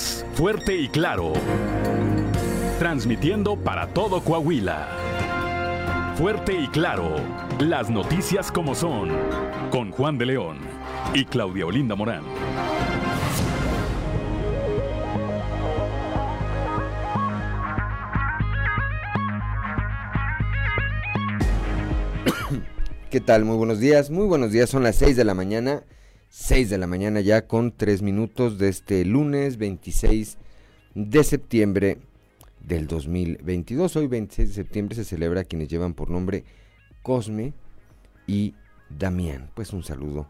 Cortés, fuerte y claro. Transmitiendo para todo Coahuila. Fuerte y claro, las noticias como son, con Juan de León y Claudia Olinda Morán. ¿Qué tal? Muy buenos días, son las 6 de la mañana, 6 de la mañana ya con 3 minutos de este lunes 26 de septiembre del 2022. Hoy 26 de septiembre se celebra a quienes llevan por nombre Cosme y Damián. Pues un saludo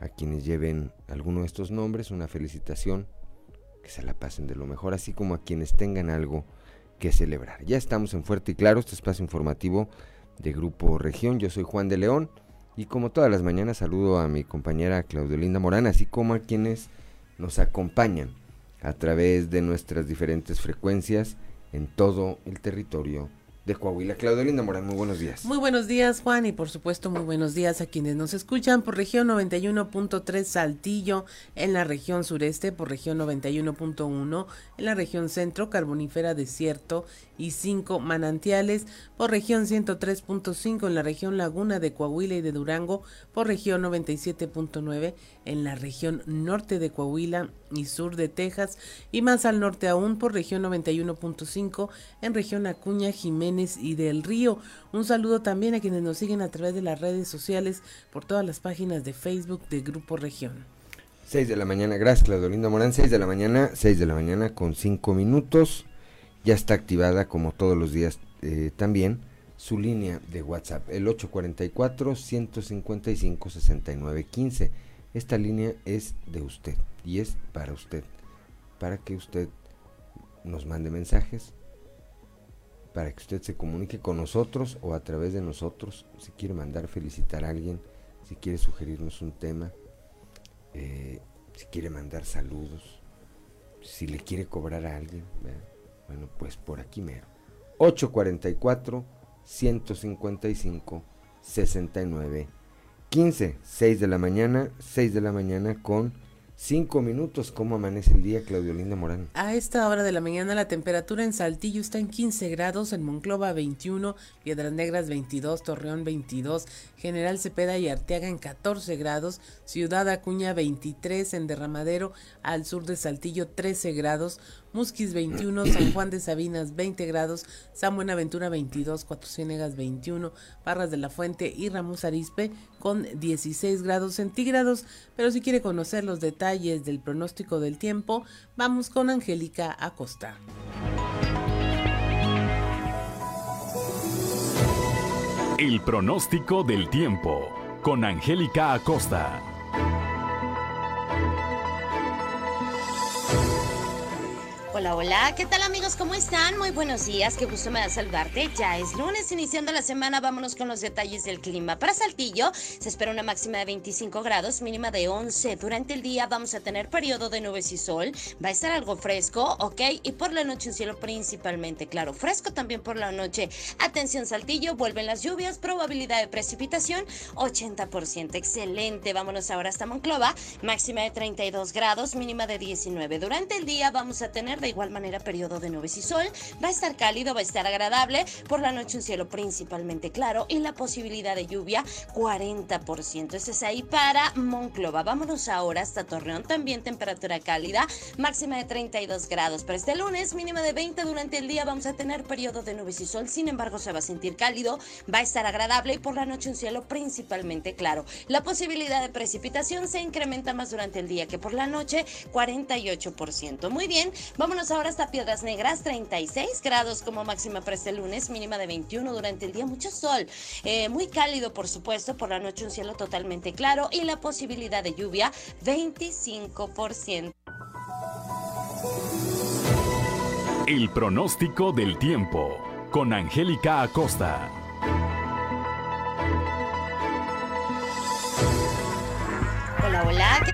a quienes lleven alguno de estos nombres, una felicitación, que se la pasen de lo mejor, así como a quienes tengan algo que celebrar. Ya estamos en Fuerte y Claro, este espacio informativo de Grupo Región. Yo soy Juan de León y como todas las mañanas saludo a mi compañera Claudia Olinda Morán, así como a quienes nos acompañan a través de nuestras diferentes frecuencias en todo el territorio de Coahuila. Claudia Olinda Morán, muy buenos días. Muy buenos días, Juan, y por supuesto muy buenos días a quienes nos escuchan por región 91.3 Saltillo en la región sureste, por región 91.1 en la región centro, Carbonífera, Desierto y 5 manantiales, por región 103.5 en la región Laguna de Coahuila y de Durango, por región 97.9 en la región norte de Coahuila y sur de Texas, y más al norte aún por región 91.5 en región Acuña, Jiménez y del Río. Un saludo también a quienes nos siguen a través de las redes sociales por todas las páginas de Facebook de Grupo Región. 6 de la mañana, gracias Claudia Olinda Morán, 6 de la mañana con 5 minutos. Ya está activada como todos los días también su línea de WhatsApp, el 844-155-6915. Esta línea es de usted y es para usted, para que usted nos mande mensajes, para que usted se comunique con nosotros o a través de nosotros, si quiere mandar felicitar a alguien, si quiere sugerirnos un tema, si quiere mandar saludos, si le quiere cobrar a alguien, ¿verdad? Bueno, pues por aquí mero, 844-155-6915, 6 de la mañana con 5 minutos. ¿Cómo amanece el día, Claudia Olinda Morán? A esta hora de la mañana la temperatura en Saltillo está en 15 grados, en Monclova 21, Piedras Negras 22, Torreón 22, General Cepeda y Arteaga en 14 grados, Ciudad Acuña 23, en Derramadero al sur de Saltillo 13 grados, Musquis 21, San Juan de Sabinas 20 grados, San Buenaventura 22, Cuatro Ciénegas 21, Parras de la Fuente y Ramos Arizpe con 16 grados centígrados. Pero si quiere conocer los detalles del pronóstico del tiempo, vamos con Angélica Acosta. El pronóstico del tiempo con Angélica Acosta. Hola, hola, ¿qué tal amigos? ¿Cómo están? Muy buenos días, qué gusto me da saludarte. Ya es lunes, iniciando la semana, vámonos con los detalles del clima. Para Saltillo se espera una máxima de 25 grados, mínima de 11. Durante el día vamos a tener periodo de nubes y sol, va a estar algo fresco, ok, y por la noche un cielo principalmente claro, fresco también por la noche. Atención Saltillo, vuelven las lluvias, probabilidad de precipitación 80%, excelente. Vámonos ahora hasta Monclova, máxima de 32 grados, mínima de 19. Durante el día vamos a tener de igual manera periodo de nubes y sol, va a estar cálido, va a estar agradable, por la noche un cielo principalmente claro y la posibilidad de lluvia 40%. Este es ahí para Monclova. Vámonos ahora hasta Torreón, también temperatura cálida, máxima de 32 grados para este lunes, mínima de 20. Durante el día vamos a tener periodo de nubes y sol, sin embargo se va a sentir cálido, va a estar agradable y por la noche un cielo principalmente claro. La posibilidad de precipitación se incrementa más durante el día que por la noche, 48%. Muy bien, vámonos ahora hasta Piedras Negras, 36 grados como máxima para este lunes, mínima de 21. Durante el día mucho sol, muy cálido por supuesto, por la noche un cielo totalmente claro y la posibilidad de lluvia 25%. El pronóstico del tiempo con Angélica Acosta. Hola, hola.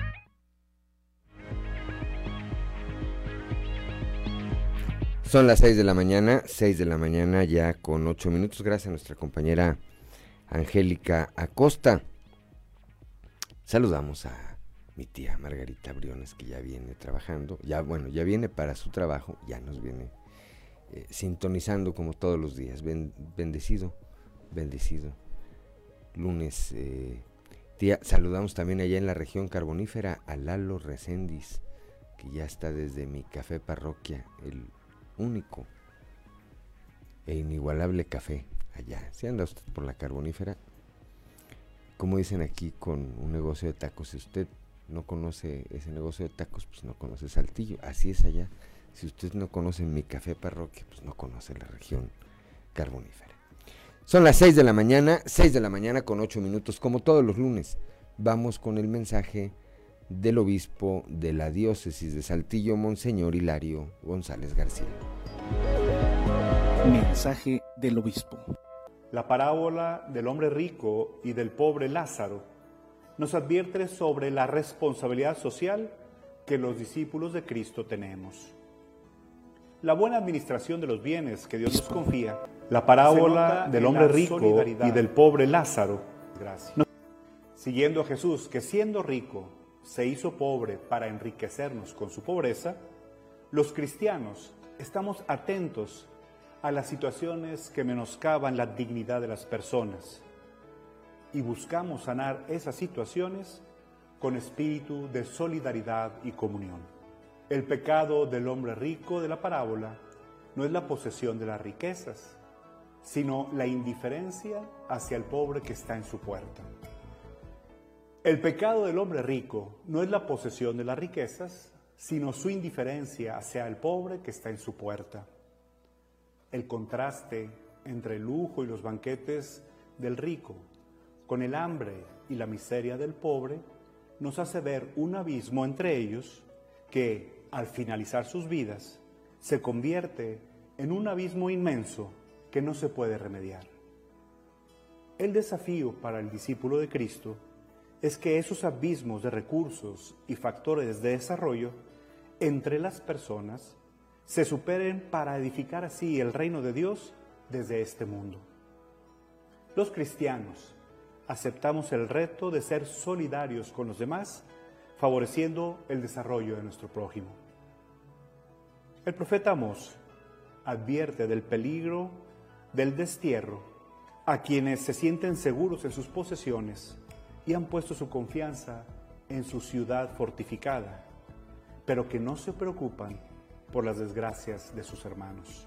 Son las 6 de la mañana ya con 8 minutos, gracias a nuestra compañera Angélica Acosta. Saludamos a mi tía Margarita Briones, que ya viene trabajando, ya viene para su trabajo, ya nos viene sintonizando como todos los días. Bendecido lunes. Tía, saludamos también allá en la región carbonífera a Lalo Reséndiz, que ya está desde Mi Café Parroquia, el único e inigualable café allá. Si anda usted por la carbonífera, como dicen aquí, con un negocio de tacos, si usted no conoce ese negocio de tacos, pues no conoce Saltillo, así es allá. Si usted no conoce Mi Café Parroquia, pues no conoce la región carbonífera. Son las 6 de la mañana con 8 minutos, como todos los lunes. Vamos con el mensaje del obispo de la diócesis de Saltillo, Monseñor Hilario González García. Mensaje del obispo. La parábola del hombre rico y del pobre Lázaro nos advierte sobre la responsabilidad social que los discípulos de Cristo tenemos. La buena administración de los bienes que Dios nos confía. La parábola del hombre rico y del pobre Lázaro. Gracias. Siguiendo a Jesús, que siendo rico se hizo pobre para enriquecernos con su pobreza, los cristianos estamos atentos a las situaciones que menoscaban la dignidad de las personas y buscamos sanar esas situaciones con espíritu de solidaridad y comunión. El pecado del hombre rico de la parábola no es la posesión de las riquezas, sino la indiferencia hacia el pobre que está en su puerta. El pecado del hombre rico no es la posesión de las riquezas, sino su indiferencia hacia el pobre que está en su puerta. El contraste entre el lujo y los banquetes del rico, con el hambre y la miseria del pobre, nos hace ver un abismo entre ellos que, al finalizar sus vidas, se convierte en un abismo inmenso que no se puede remediar. El desafío para el discípulo de Cristo es que esos abismos de recursos y factores de desarrollo entre las personas se superen para edificar así el reino de Dios desde este mundo. Los cristianos aceptamos el reto de ser solidarios con los demás, favoreciendo el desarrollo de nuestro prójimo. El profeta Amós advierte del peligro del destierro a quienes se sienten seguros en sus posesiones y han puesto su confianza en su ciudad fortificada, pero que no se preocupan por las desgracias de sus hermanos.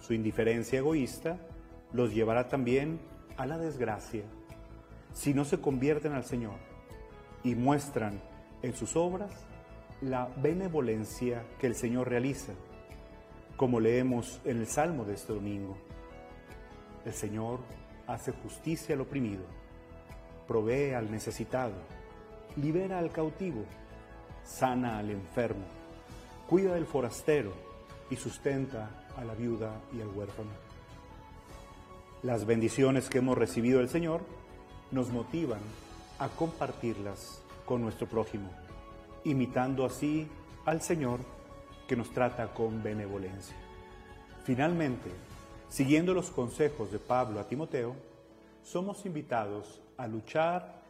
Su indiferencia egoísta los llevará también a la desgracia si no se convierten al Señor y muestran en sus obras la benevolencia que el Señor realiza, como leemos en el Salmo de este domingo. El Señor hace justicia al oprimido, provee al necesitado, libera al cautivo, sana al enfermo, cuida del forastero y sustenta a la viuda y al huérfano. Las bendiciones que hemos recibido del Señor nos motivan a compartirlas con nuestro prójimo, imitando así al Señor que nos trata con benevolencia. Finalmente, siguiendo los consejos de Pablo a Timoteo, somos invitados a luchar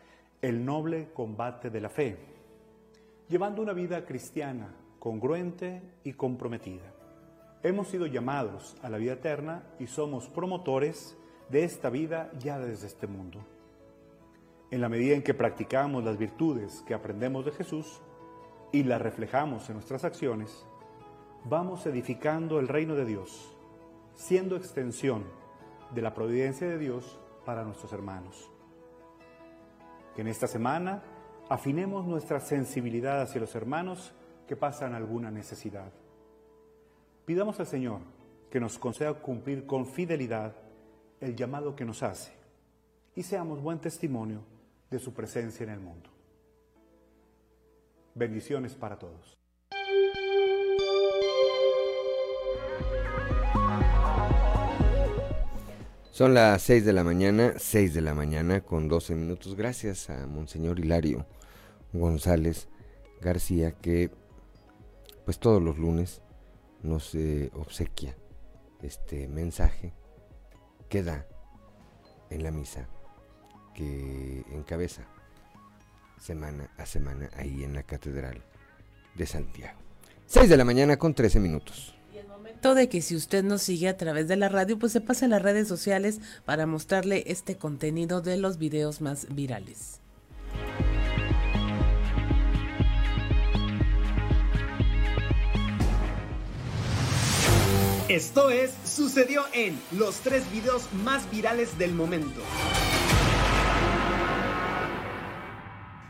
el noble combate de la fe, llevando una vida cristiana congruente y comprometida. Hemos sido llamados a la vida eterna y somos promotores de esta vida ya desde este mundo. En la medida en que practicamos las virtudes que aprendemos de Jesús y las reflejamos en nuestras acciones, vamos edificando el reino de Dios, siendo extensión de la providencia de Dios para nuestros hermanos. Que en esta semana afinemos nuestra sensibilidad hacia los hermanos que pasan alguna necesidad. Pidamos al Señor que nos conceda cumplir con fidelidad el llamado que nos hace y seamos buen testimonio de su presencia en el mundo. Bendiciones para todos. Son las 6 de la mañana con 12 minutos. Gracias a Monseñor Hilario González García, que pues todos los lunes nos obsequia este mensaje que da en la misa que encabeza semana a semana ahí en la Catedral de Santiago. 6:13 a.m. Y el momento de que si usted nos sigue a través de la radio, pues se pasa a las redes sociales para mostrarle este contenido de los videos más virales. Esto es, sucedió en los 3 videos más virales del momento.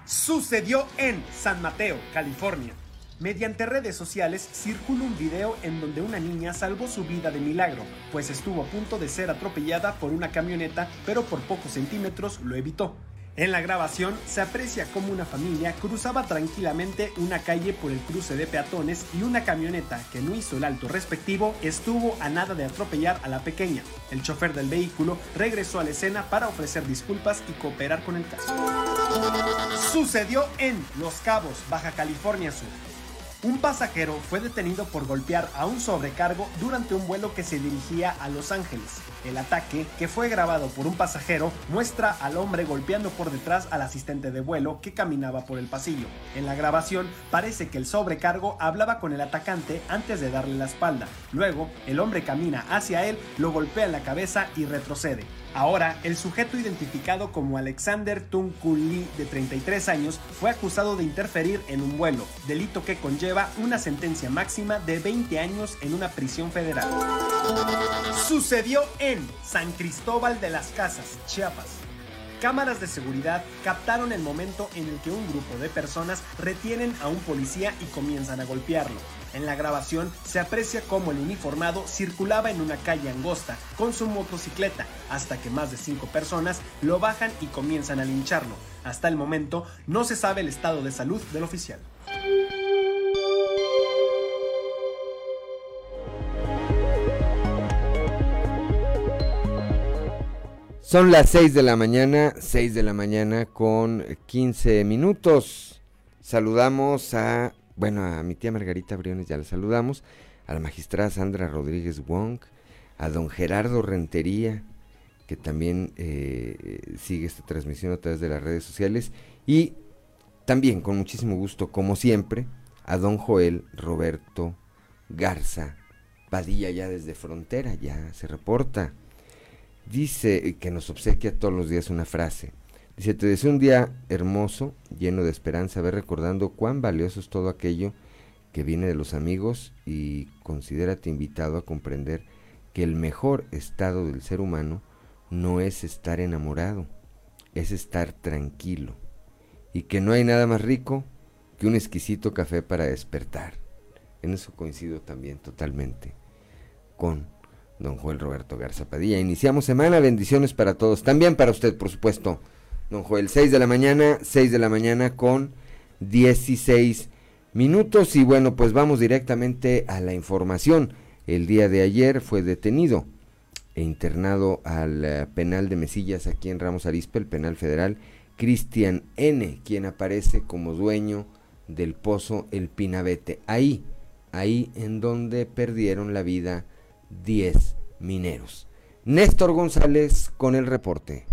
Sucedió en San Mateo, California. Mediante redes sociales circula un video en donde una niña salvó su vida de milagro, pues estuvo a punto de ser atropellada por una camioneta, pero por pocos centímetros lo evitó. En la grabación se aprecia cómo una familia cruzaba tranquilamente una calle por el cruce de peatones y una camioneta que no hizo el alto respectivo estuvo a nada de atropellar a la pequeña. El chofer del vehículo regresó a la escena para ofrecer disculpas y cooperar con el caso. Sucedió en Los Cabos, Baja California Sur. Un pasajero fue detenido por golpear a un sobrecargo durante un vuelo que se dirigía a Los Ángeles. El ataque, que fue grabado por un pasajero, muestra al hombre golpeando por detrás al asistente de vuelo que caminaba por el pasillo. En la grabación parece que el sobrecargo hablaba con el atacante antes de darle la espalda. Luego, el hombre camina hacia él, lo golpea en la cabeza y retrocede. Ahora, el sujeto identificado como Alexander Tung Kun Lee, de 33 años, fue acusado de interferir en un vuelo, delito que conlleva una sentencia máxima de 20 años en una prisión federal. Sucedió en San Cristóbal de las Casas, Chiapas. Cámaras de seguridad captaron el momento en el que un grupo de personas retienen a un policía y comienzan a golpearlo. En la grabación se aprecia cómo el uniformado circulaba en una calle angosta con su motocicleta hasta que más de 5 personas lo bajan y comienzan a lincharlo. Hasta el momento no se sabe el estado de salud del oficial. Son las 6:15 a.m. Saludamos a... Bueno, a mi tía Margarita Briones ya la saludamos, a la magistrada Sandra Rodríguez Wong, a don Gerardo Rentería, que también sigue esta transmisión a través de las redes sociales, y también con muchísimo gusto, como siempre, a don Joel Roberto Garza Padilla, ya desde Frontera, ya se reporta. Dice que nos obsequia todos los días una frase. Dice, te deseo un día hermoso, lleno de esperanza, ve recordando cuán valioso es todo aquello que viene de los amigos y considérate invitado a comprender que el mejor estado del ser humano no es estar enamorado, es estar tranquilo y que no hay nada más rico que un exquisito café para despertar. En eso coincido también totalmente con don Joel Roberto Garza Padilla. Iniciamos semana, bendiciones para todos, también para usted, por supuesto. Don Joel, 6:16 a.m. y bueno, pues vamos directamente a la información. El día de ayer fue detenido e internado al penal de Mesillas aquí en Ramos Arizpe, el penal federal, Cristian N, quien aparece como dueño del pozo El Pinabete, ahí en donde perdieron la vida 10 mineros. Néstor González con el reporte.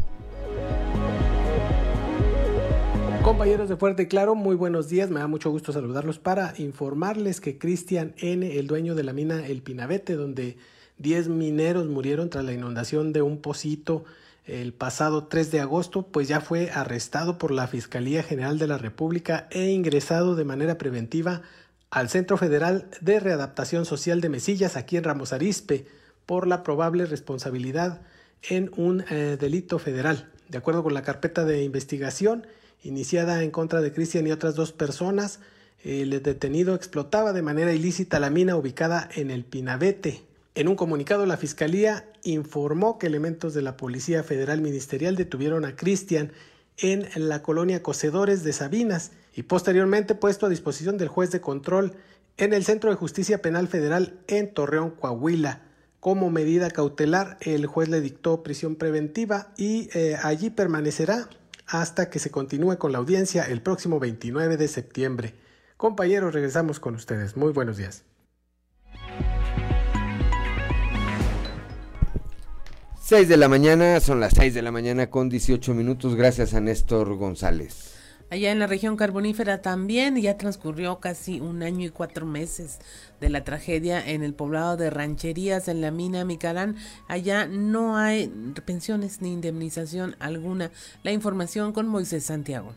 Compañeros de Fuerte y Claro, muy buenos días, me da mucho gusto saludarlos para informarles que Cristian N., el dueño de la mina El Pinabete, donde 10 mineros murieron tras la inundación de un pocito el pasado 3 de agosto, pues ya fue arrestado por la Fiscalía General de la República e ingresado de manera preventiva al Centro Federal de Readaptación Social de Mesillas, aquí en Ramos Arizpe, por la probable responsabilidad en un delito federal. De acuerdo con la carpeta de investigación iniciada en contra de Cristian y otras 2 personas, el detenido explotaba de manera ilícita la mina ubicada en El Pinabete. En un comunicado, la Fiscalía informó que elementos de la Policía Federal Ministerial detuvieron a Cristian en la colonia Cocedores de Sabinas y posteriormente puesto a disposición del juez de control en el Centro de Justicia Penal Federal en Torreón, Coahuila. Como medida cautelar, el juez le dictó prisión preventiva y allí permanecerá hasta que se continúe con la audiencia el próximo 29 de septiembre. Compañeros, regresamos con ustedes. Muy buenos días. 6:00 a.m. Son las 6:18 a.m. Gracias a Néstor González. Allá en la región carbonífera también ya transcurrió casi 1 año y 4 meses de la tragedia en el poblado de Rancherías, en la mina Micarán. Allá no hay pensiones ni indemnización alguna. La información con Moisés Santiago.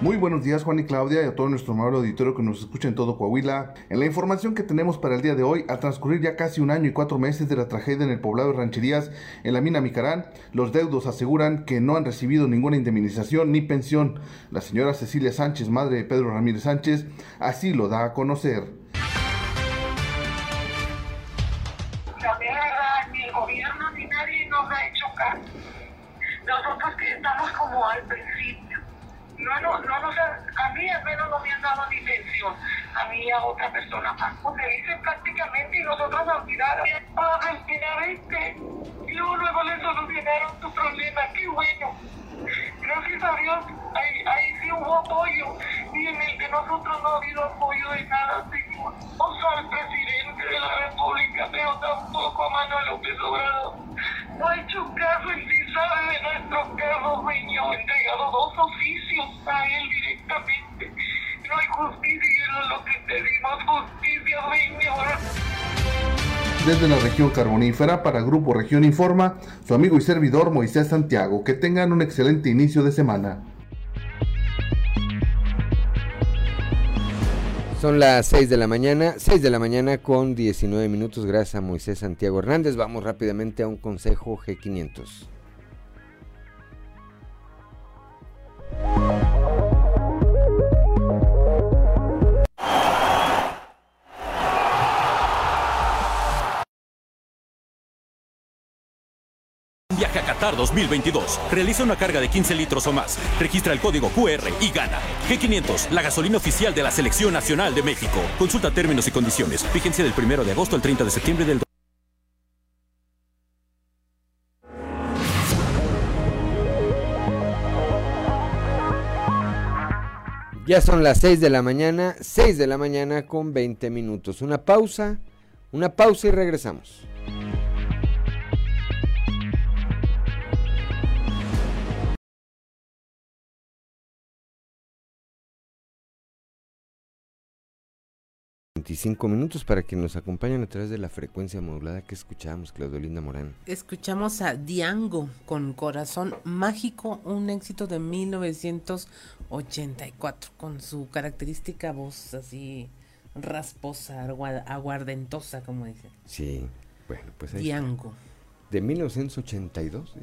Muy buenos días, Juan y Claudia, y a todo nuestro amable auditorio que nos escucha en todo Coahuila. En la información que tenemos para el día de hoy, al transcurrir ya casi 1 año y 4 meses de la tragedia en el poblado de Rancherías, en la mina Micarán, los deudos aseguran que no han recibido ninguna indemnización ni pensión. La señora Cecilia Sánchez, madre de Pedro Ramírez Sánchez, así lo da a conocer. La guerra, ni el gobierno, ni nadie nos ha hecho caso. Nosotros que estamos como al principio. A mí al menos no me han dado ni pensión, a mí y a otra persona más. Pues me dicen prácticamente y nosotros nos olvidaron. Para el Pinabete, luego le solucionaron tu problema, qué bueno. Gracias a Dios, ahí sí hubo apoyo, y en el que nosotros no ha habido apoyo de nada, señor. O sea, el presidente de la República, pero tampoco a Manuel López Obrador. No ha hecho caso, él sí sabe de nuestro caso, señor. He entregado 2 oficios a él directamente. No hay justicia, y era lo que pedimos, justicia, señor. Desde la región carbonífera, para Grupo Región informa su amigo y servidor Moisés Santiago. Que tengan un excelente inicio de semana. Son las 6 de la mañana con 19 minutos, gracias a Moisés Santiago Hernández. Vamos rápidamente a un consejo G500. Viaja a Qatar 2022. Realiza una carga de 15 litros o más. Registra el código QR y gana. G500, la gasolina oficial de la Selección Nacional de México. Consulta términos y condiciones. Vigencia del 1 de agosto al 30 de septiembre del 2022. Ya son las 6 de la mañana con 20 minutos. Una pausa y regresamos. Minutos para que nos acompañen a través de la frecuencia modulada que escuchamos, Claudia Olinda Morán. Escuchamos a Diango con Corazón Mágico, un éxito de 1984, con su característica voz así rasposa, aguardentosa, como dicen. Sí, bueno, pues ahí Diango. Está. De 1982.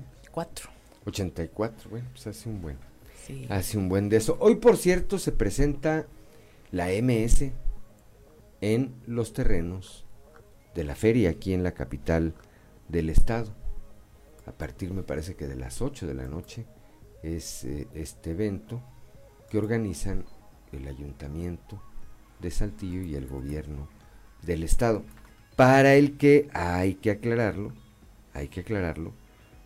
84, bueno, pues hace un buen. Sí. Hace un buen de eso. Hoy, por cierto, se presenta la MS en los terrenos de la feria aquí en la capital del estado. A partir, me parece que de las 8 de la noche es este evento que organizan el Ayuntamiento de Saltillo y el gobierno del estado, para el que hay que aclararlo,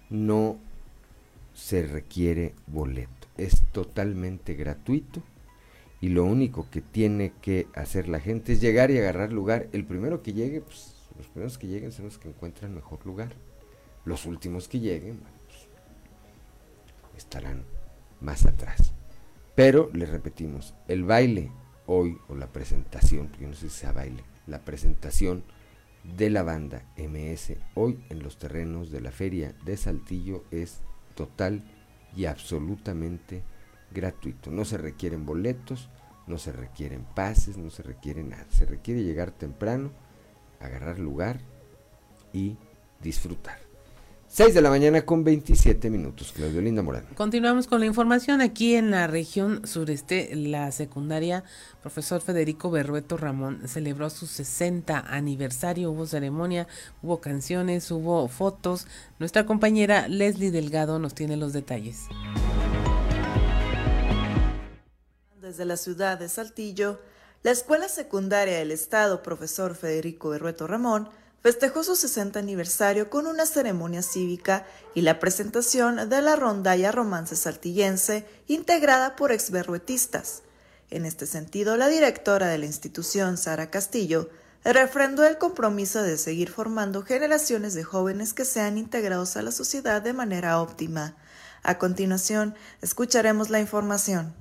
no se requiere boleto, es totalmente gratuito. Y lo único que tiene que hacer la gente es llegar y agarrar lugar. El primero que llegue, pues los primeros que lleguen son los que encuentran mejor lugar. Los últimos que lleguen, pues, estarán más atrás. Pero les repetimos, el baile hoy, o la presentación, porque yo no sé si sea baile, la presentación de la banda MS hoy en los terrenos de la feria de Saltillo es total y absolutamente gratuito. No se requieren boletos, no se requieren pases, no se requiere nada. Se requiere llegar temprano, agarrar lugar y disfrutar. 6 de la mañana con 27 minutos, Claudia Olinda Morán. Continuamos con la información. Aquí en la región sureste, la secundaria profesor Federico Berrueto Ramón celebró su 60 aniversario. Hubo ceremonia, hubo canciones, hubo fotos. Nuestra compañera Leslie Delgado nos tiene los detalles. Desde la ciudad de Saltillo, la Escuela Secundaria del Estado Profesor Federico Berrueto Ramón festejó su 60 aniversario con una ceremonia cívica y la presentación de la rondalla Romance Saltillense, integrada por exberruetistas. En este sentido, la directora de la institución, Sara Castillo, refrendó el compromiso de seguir formando generaciones de jóvenes que sean integrados a la sociedad de manera óptima. A continuación, escucharemos la información.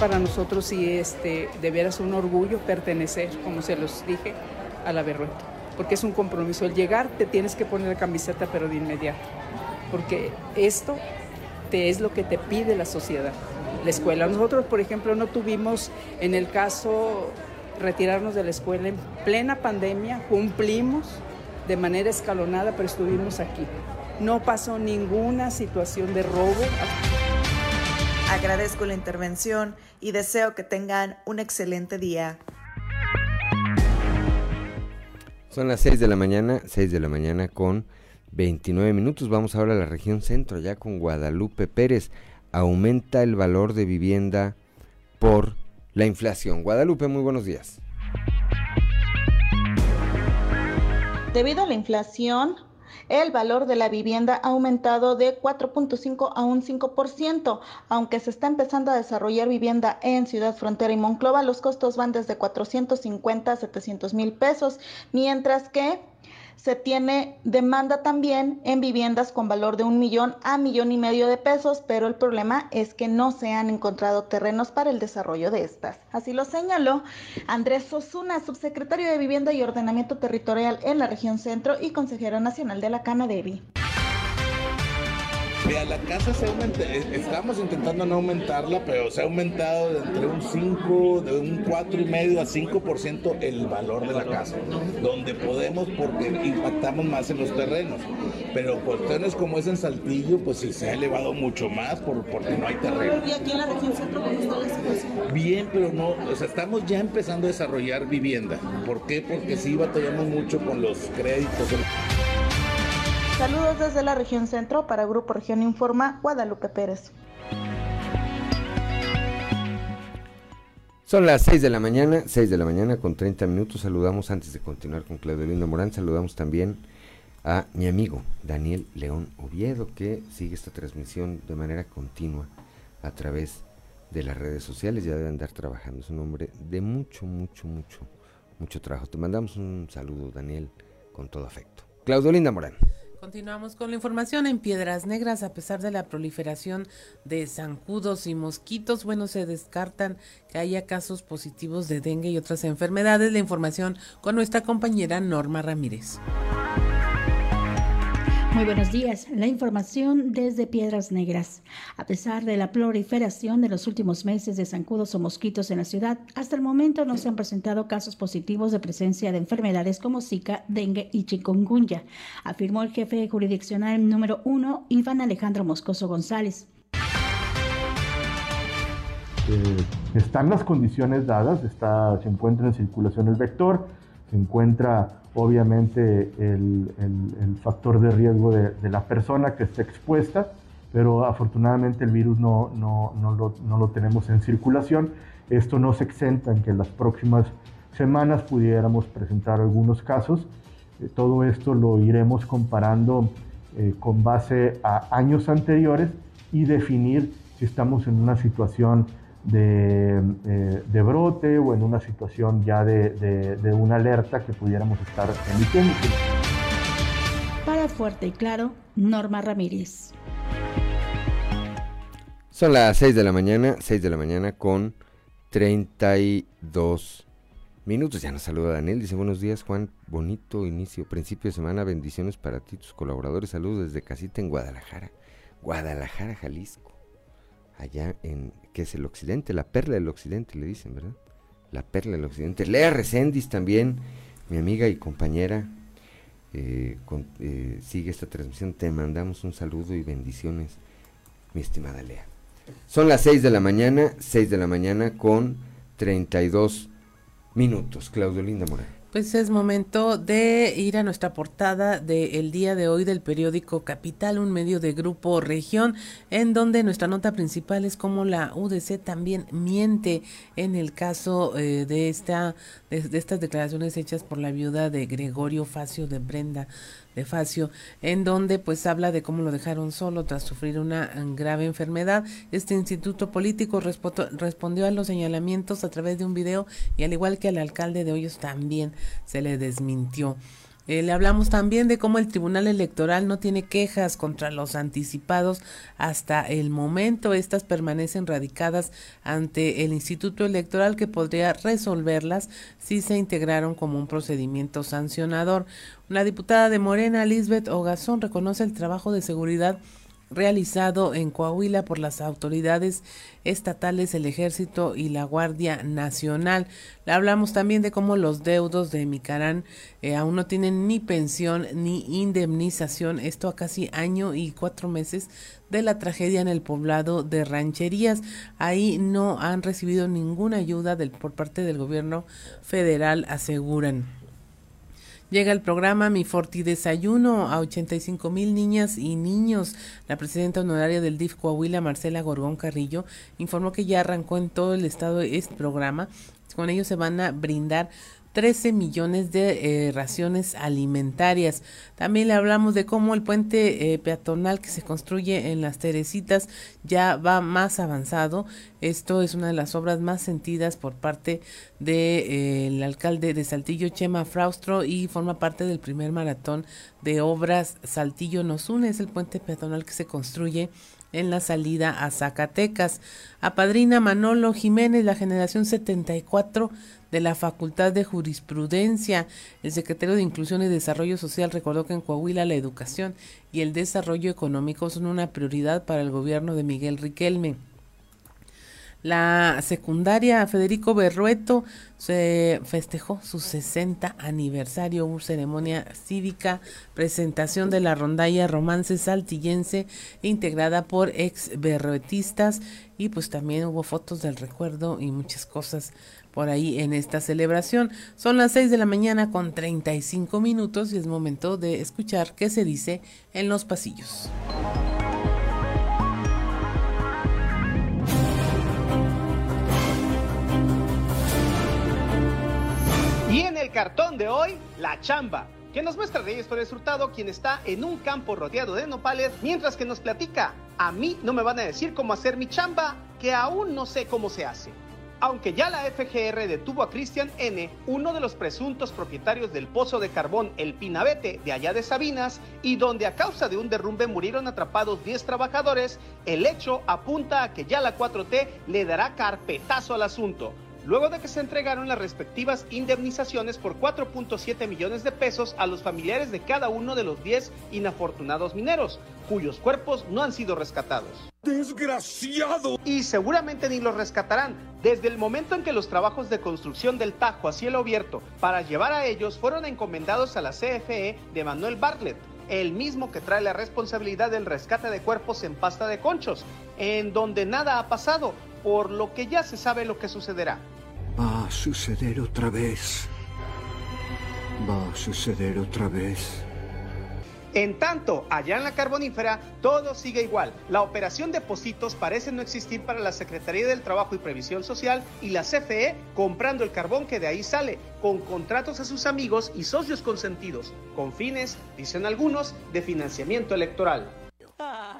Para nosotros sí es de veras un orgullo pertenecer, como se los dije, a la Berrueto, porque es un compromiso. Al llegar te tienes que poner la camiseta, pero de inmediato, porque esto te es lo que te pide la sociedad, la escuela. Nosotros, por ejemplo, no tuvimos, en el caso, retirarnos de la escuela en plena pandemia, cumplimos de manera escalonada, pero estuvimos aquí. No pasó ninguna situación de robo. Agradezco la intervención y deseo que tengan un excelente día. Son las 6 de la mañana con 29 minutos. Vamos ahora a la región centro, ya con Guadalupe Pérez. Aumenta el valor de vivienda por la inflación. Guadalupe, muy buenos días. Debido a la inflación, el valor de la vivienda ha aumentado de 4.5 a un 5%. Aunque se está empezando a desarrollar vivienda en Ciudad Frontera y Monclova, los costos van desde 450 a 700 mil pesos, mientras que se tiene demanda también en viviendas con valor de 1 millón a 1,5 millones de pesos, pero el problema es que no se han encontrado terrenos para el desarrollo de estas. Así lo señaló Andrés Osuna, subsecretario de Vivienda y Ordenamiento Territorial en la región centro y consejero nacional de la Canadevi. Mira, la casa se aumenta, estamos intentando no aumentarla, pero se ha aumentado de entre un 5, de un 4,5 a 5% el valor de la casa, donde podemos, porque impactamos más en los terrenos, pero cuestiones como es en Saltillo, pues sí se ha elevado mucho más porque no hay terreno. ¿Y aquí en la región centro cómo está la situación? Bien, pero no, o sea, estamos ya empezando a desarrollar vivienda. ¿Por qué? Porque sí batallamos mucho con los créditos. Saludos desde la región centro para Grupo Región Informa, Guadalupe Pérez. Son las 6 de la mañana con 30 minutos. Saludamos, antes de continuar con Claudia Olinda Morán, saludamos también a mi amigo Daniel León Oviedo, que sigue esta transmisión de manera continua a través de las redes sociales. Ya debe andar trabajando, es un hombre de mucho trabajo. Te mandamos un saludo, Daniel, con todo afecto. Claudia Olinda Morán. Continuamos con la información. En Piedras Negras, a pesar de la proliferación de zancudos y mosquitos, se descartan que haya casos positivos de dengue y otras enfermedades. La información con nuestra compañera Norma Ramírez. Muy buenos días. La información desde Piedras Negras. A pesar de la proliferación de los últimos meses de zancudos o mosquitos en la ciudad, hasta el momento no se han presentado casos positivos de presencia de enfermedades como Zika, dengue y chikungunya, afirmó el jefe jurisdiccional número 1, Iván Alejandro Moscoso González. Están las condiciones dadas, se encuentra en circulación el vector, se encuentra obviamente el factor de riesgo de la persona que está expuesta, pero afortunadamente el virus no lo tenemos en circulación. Esto nos exenta en que en las próximas semanas pudiéramos presentar algunos casos. Todo esto lo iremos comparando con base a años anteriores y definir si estamos en una situación de brote o en una situación ya de una alerta que pudiéramos estar emitiendo. Para Fuerte y Claro, Norma Ramírez. Son las 6 de la mañana con 32 minutos. Ya nos saluda Daniel, dice: buenos días, Juan, bonito inicio, principio de semana, bendiciones para ti, tus colaboradores, saludos desde casita en Guadalajara, Jalisco. Allá en, que es el occidente, la perla del occidente, le dicen, ¿verdad? La perla del occidente. Lea Reséndiz también, mi amiga y compañera, sigue esta transmisión. Te mandamos un saludo y bendiciones, mi estimada Lea. Son las 6 de la mañana con 32 minutos. Claudia Olinda Morán. Pues es momento de ir a nuestra portada del día de hoy del periódico Capital, un medio de Grupo Región, en donde nuestra nota principal es cómo la UDC también miente en el caso de estas declaraciones hechas por la viuda de Gregorio Facio, de Brenda de Facio, en donde habla de cómo lo dejaron solo tras sufrir una grave enfermedad. Este instituto político respondió a los señalamientos a través de un video, y al igual que al alcalde de Hoyos también se le desmintió. Le hablamos también de cómo el Tribunal Electoral no tiene quejas contra los anticipados hasta el momento. Estas permanecen radicadas ante el Instituto Electoral, que podría resolverlas si se integraron como un procedimiento sancionador. La diputada de Morena, Lisbeth Ogazón, reconoce el trabajo de seguridad realizado en Coahuila por las autoridades estatales, el Ejército y la Guardia Nacional. Le hablamos también de cómo los deudos de Micarán aún no tienen ni pensión ni indemnización, esto a casi año y 4 meses de la tragedia en el poblado de Rancherías. Ahí no han recibido ninguna ayuda por parte del gobierno federal, aseguran. Llega el programa Mi Forti Desayuno a 85,000 niñas y niños. La presidenta honoraria del DIF Coahuila, Marcela Gorgón Carrillo, informó que ya arrancó en todo el estado este programa. Con ello se van a brindar 13 millones de raciones alimentarias. También le hablamos de cómo el puente peatonal que se construye en Las Teresitas ya va más avanzado. Esto es una de las obras más sentidas por parte del alcalde de Saltillo, Chema Fraustro, y forma parte del primer maratón de obras Saltillo Nos Une. Es el puente peatonal que se construye en la salida a Zacatecas. Apadrina Manolo Jiménez la generación 74 de la Facultad de Jurisprudencia. El secretario de Inclusión y Desarrollo Social recordó que en Coahuila la educación y el desarrollo económico son una prioridad para el gobierno de Miguel Riquelme. La secundaria Federico Berrueto se festejó su 60 aniversario, una ceremonia cívica, presentación de la rondalla Romance Saltillense, integrada por ex berruetistas, y pues también hubo fotos del recuerdo y muchas cosas por ahí en esta celebración. Son las 6:35 a.m. y es momento de escuchar qué se dice en los pasillos. Y en el cartón de hoy, la chamba, que nos muestra Reyes Flores Hurtado, quien está en un campo rodeado de nopales, mientras que nos platica: a mí no me van a decir cómo hacer mi chamba, que aún no sé cómo se hace. Aunque ya la FGR detuvo a Cristian N, uno de los presuntos propietarios del pozo de carbón El Pinabete, de allá de Sabinas, y donde a causa de un derrumbe murieron atrapados 10 trabajadores, el hecho apunta a que ya la 4T le dará carpetazo al asunto, luego de que se entregaron las respectivas indemnizaciones por 4.7 millones de pesos a los familiares de cada uno de los 10 inafortunados mineros, cuyos cuerpos no han sido rescatados. ¡Desgraciado! Y seguramente ni los rescatarán. Desde el momento en que los trabajos de construcción del Tajo a cielo abierto para llevar a ellos fueron encomendados a la CFE de Manuel Bartlett, el mismo que trae la responsabilidad del rescate de cuerpos en Pasta de Conchos, en donde nada ha pasado, por lo que ya se sabe lo que sucederá. Va a suceder otra vez. Va a suceder otra vez. En tanto, allá en la carbonífera, todo sigue igual. La operación Depósitos parece no existir para la Secretaría del Trabajo y Previsión Social y la CFE, comprando el carbón que de ahí sale, con contratos a sus amigos y socios consentidos, con fines, dicen algunos, de financiamiento electoral.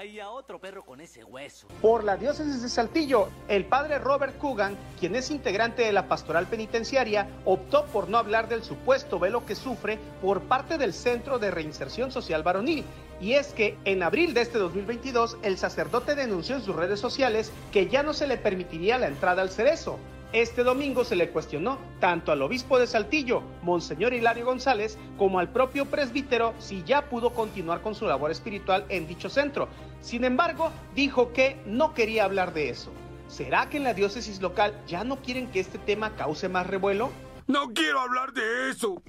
Y a otro perro con ese hueso. Por la diócesis de Saltillo, el padre Robert Coogan, quien es integrante de la pastoral penitenciaria, optó por no hablar del supuesto velo que sufre por parte del Centro de Reinserción Social Varonil. Y es que en abril de este 2022, el sacerdote denunció en sus redes sociales que ya no se le permitiría la entrada al Cerezo. Este domingo se le cuestionó tanto al obispo de Saltillo, Monseñor Hilario González, como al propio presbítero si ya pudo continuar con su labor espiritual en dicho centro. Sin embargo, dijo que no quería hablar de eso. ¿Será que en la diócesis local ya no quieren que este tema cause más revuelo? ¡No quiero hablar de eso!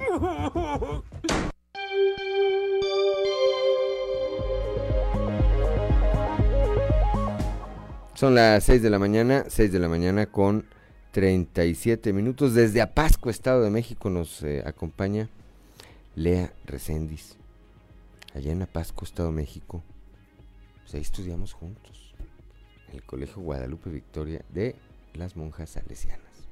Son las 6:00 a.m. con 37 minutos. Desde Apasco, Estado de México, nos acompaña Lea Reséndiz. Allá en Apasco, Estado de México, pues ahí estudiamos juntos, en el Colegio Guadalupe Victoria de las Monjas Salesianas,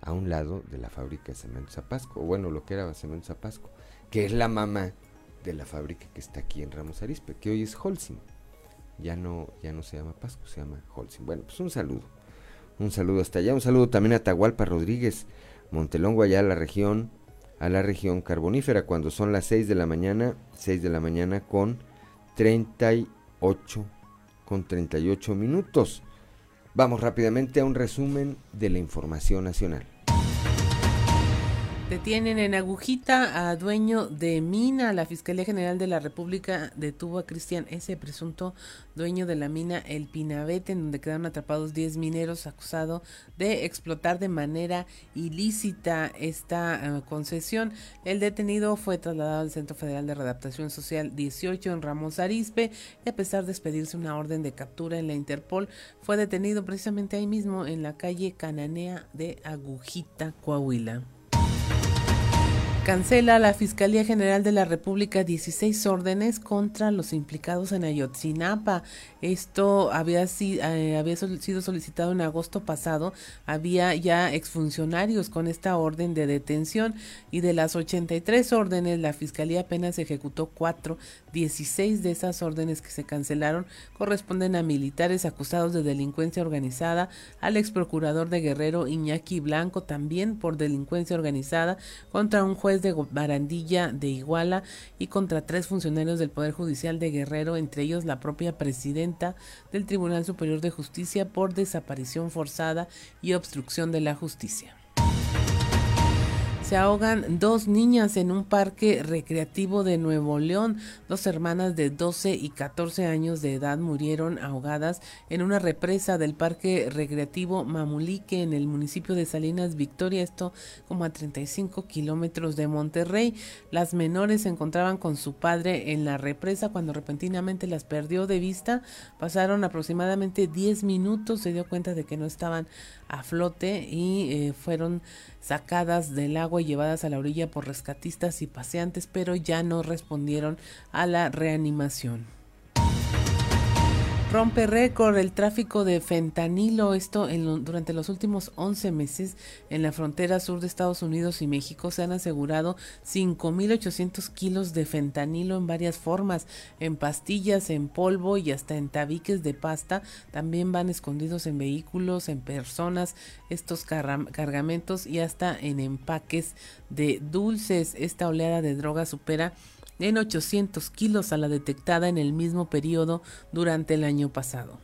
a un lado de la fábrica de Cementos Apasco, o bueno, lo que era Cementos Apasco, que es la mamá de la fábrica que está aquí en Ramos Arizpe, que hoy es Holcim. Ya no se llama Apasco, se llama Holcim. Bueno, pues un saludo. Un saludo hasta allá, un saludo también a Atahualpa Rodríguez, Montelongo, allá a la región, a la región carbonífera cuando son las 6 de la mañana con 38 minutos. Vamos rápidamente a un resumen de la información nacional. Detienen en Agujita a dueño de mina. La Fiscalía General de la República detuvo a Cristian S., presunto dueño de la mina El Pinabete, en donde quedaron atrapados 10 mineros acusados de explotar de manera ilícita esta concesión. El detenido fue trasladado al Centro Federal de Readaptación Social 18 en Ramos Arizpe y, a pesar de expedirse una orden de captura en la Interpol, fue detenido precisamente ahí mismo en la calle Cananea de Agujita, Coahuila. Cancela la Fiscalía General de la República 16 órdenes contra los implicados en Ayotzinapa. Esto había sido solicitado en agosto pasado. Había ya exfuncionarios con esta orden de detención, y de las 83 órdenes, la Fiscalía apenas ejecutó 4. 16 de esas órdenes que se cancelaron corresponden a militares acusados de delincuencia organizada, al exprocurador de Guerrero Iñaki Blanco, también por delincuencia organizada, contra un juez de Barandilla de Iguala y contra 3 funcionarios del Poder Judicial de Guerrero, entre ellos la propia presidenta del Tribunal Superior de Justicia, por desaparición forzada y obstrucción de la justicia. Se ahogan 2 niñas en un parque recreativo de Nuevo León. 2 hermanas de 12 y 14 años de edad murieron ahogadas en una represa del parque recreativo Mamulique, en el municipio de Salinas Victoria, esto como a 35 kilómetros de Monterrey. Las menores se encontraban con su padre en la represa cuando repentinamente las perdió de vista. Pasaron aproximadamente 10 minutos, se dio cuenta de que no estaban a flote y fueron sacadas del agua y llevadas a la orilla por rescatistas y paseantes, pero ya no respondieron a la reanimación. Rompe récord el tráfico de fentanilo, esto durante los últimos 11 meses en la frontera sur de Estados Unidos y México. Se han asegurado 5.800 kilos de fentanilo en varias formas, en pastillas, en polvo y hasta en tabiques de pasta. También van escondidos en vehículos, en personas, estos cargamentos y hasta en empaques de dulces. Esta oleada de droga supera en 800 kilos a la detectada en el mismo periodo durante el año pasado.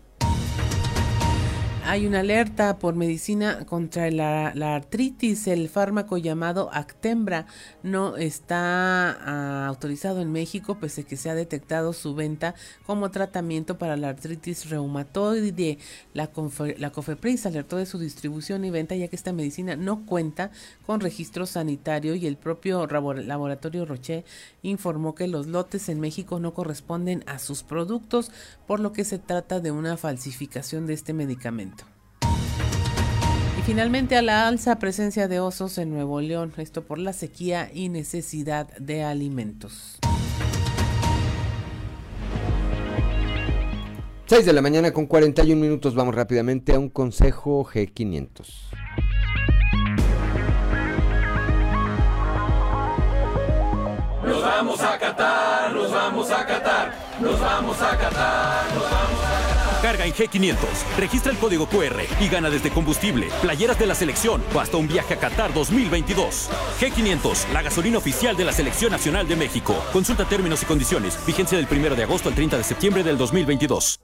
Hay una alerta por medicina contra la artritis. El fármaco llamado Actembra no está autorizado en México, pese a que se ha detectado su venta como tratamiento para la artritis reumatoide. La COFEPRIS alertó de su distribución y venta, ya que esta medicina no cuenta con registro sanitario, y el propio laboratorio Roche informó que los lotes en México no corresponden a sus productos, por lo que se trata de una falsificación de este medicamento. Finalmente, a la alza presencia de osos en Nuevo León, esto por la sequía y necesidad de alimentos. 6 de la mañana con 41 minutos, vamos rápidamente a un consejo G500. Nos vamos a Qatar, nos vamos a Qatar, nos vamos a Qatar, nos vamos a Qatar. Carga en G500, registra el código QR y gana desde combustible, playeras de la selección o hasta un viaje a Qatar 2022. G500, la gasolina oficial de la Selección Nacional de México. Consulta términos y condiciones. Vigencia del 1 de agosto al 30 de septiembre del 2022.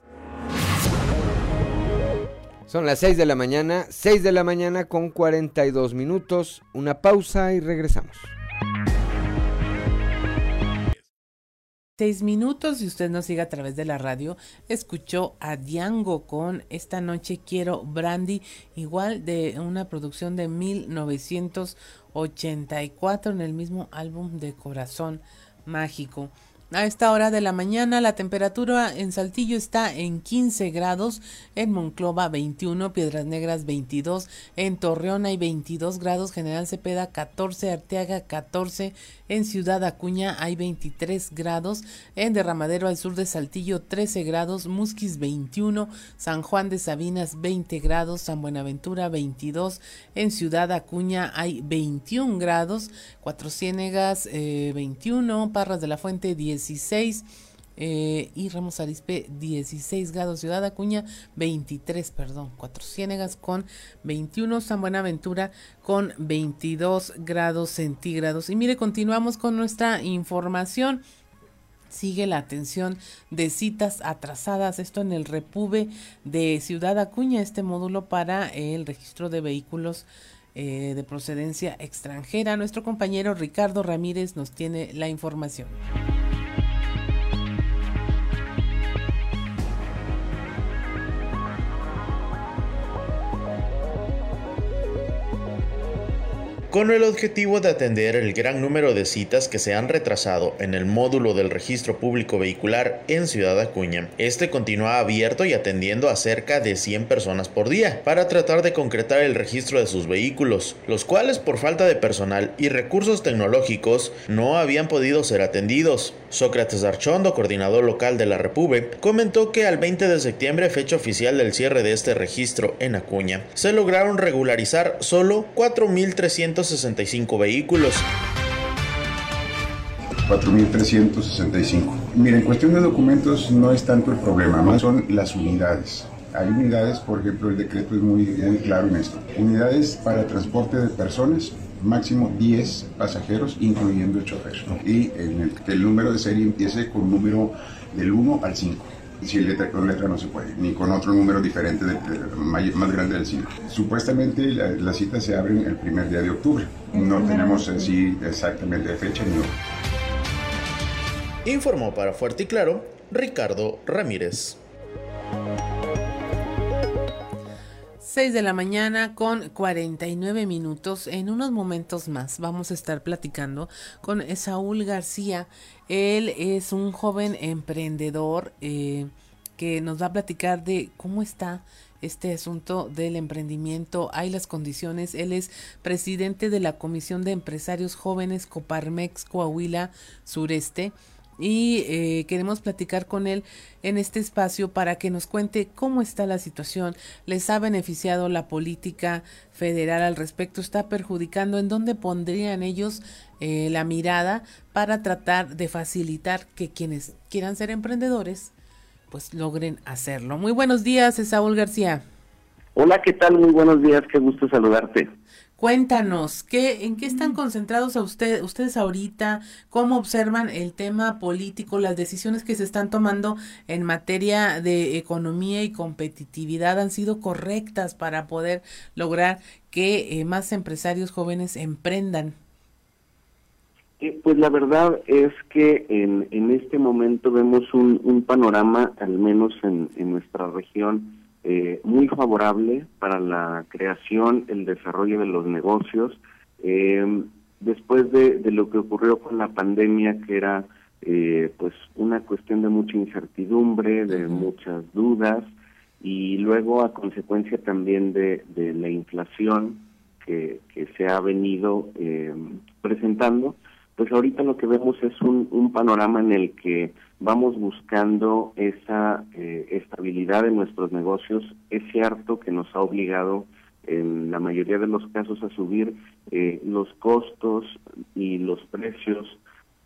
Son las 6 de la mañana con 42 minutos. Una pausa y regresamos. 6 minutos, y usted nos sigue a través de la radio. Escuchó a Diango con Esta Noche Quiero Brandy, igual de una producción de 1984 en el mismo álbum de Corazón Mágico. A esta hora de la mañana, la temperatura en Saltillo está en 15 grados, en Monclova 21, Piedras Negras 22, en Torreón hay 22 grados, General Cepeda 14, Arteaga 14, en Ciudad Acuña hay 23 grados, en Derramadero al sur de Saltillo 13 grados, Musquis 21, San Juan de Sabinas 20 grados, San Buenaventura 22, en Ciudad Acuña hay 21 grados, Cuatro Ciénegas 21, Parras de la Fuente 10, 16, y Ramos Arizpe 16 grados, Ciudad Acuña 23, perdón, Cuatro Ciénegas con 21, San Buenaventura con 22 grados centígrados. Y mire, continuamos con nuestra información. Sigue la atención de citas atrasadas, esto en el Repube de Ciudad Acuña, este módulo para el registro de vehículos de procedencia extranjera. Nuestro compañero Ricardo Ramírez nos tiene la información. Con el objetivo de atender el gran número de citas que se han retrasado en el módulo del registro público vehicular en Ciudad Acuña, este continúa abierto y atendiendo a cerca de 100 personas por día para tratar de concretar el registro de sus vehículos, los cuales por falta de personal y recursos tecnológicos no habían podido ser atendidos. Sócrates Archondo, coordinador local de la Repube, comentó que al 20 de septiembre, fecha oficial del cierre de este registro en Acuña, se lograron regularizar solo 4,365 vehículos. 4,365. Mira, en cuestión de documentos no es tanto el problema, más son las unidades. Hay unidades, por ejemplo, el decreto es muy claro en esto. Unidades para transporte de personas, máximo 10 pasajeros, incluyendo el chofer. Y el número de serie empiece con número del 1 al 5. Si letra con letra no se puede, ni con otro número diferente más grande del 5. Supuestamente las citas se abren el primer día de octubre. No tenemos así exactamente de fecha ni hora. Informó para Fuerte y Claro, Ricardo Ramírez. 6:49 a.m. En unos momentos más vamos a estar platicando con Saúl García. Él es un joven emprendedor que nos va a platicar de cómo está este asunto del emprendimiento. Hay las condiciones. Él es presidente de la Comisión de Empresarios Jóvenes Coparmex Coahuila Sureste. Y queremos platicar con él en este espacio para que nos cuente cómo está la situación. ¿Les ha beneficiado la política federal al respecto? ¿Está perjudicando? ¿En dónde pondrían ellos la mirada para tratar de facilitar que quienes quieran ser emprendedores pues logren hacerlo? Muy buenos días, Saúl García. Hola, ¿qué tal? Muy buenos días, qué gusto saludarte. Cuéntanos, ¿en qué están concentrados ustedes ahorita? ¿Cómo observan el tema político, las decisiones que se están tomando en materia de economía y competitividad han sido correctas para poder lograr que más empresarios jóvenes emprendan? Pues la verdad es que en este momento vemos un panorama, al menos en nuestra región, muy favorable para la creación, el desarrollo de los negocios. Después de lo que ocurrió con la pandemia, que era pues una cuestión de mucha incertidumbre, de muchas dudas, y luego a consecuencia también de la inflación que se ha venido presentando, pues ahorita lo que vemos es un panorama en el que vamos buscando esa estabilidad en nuestros negocios. Es cierto que nos ha obligado en la mayoría de los casos a subir los costos y los precios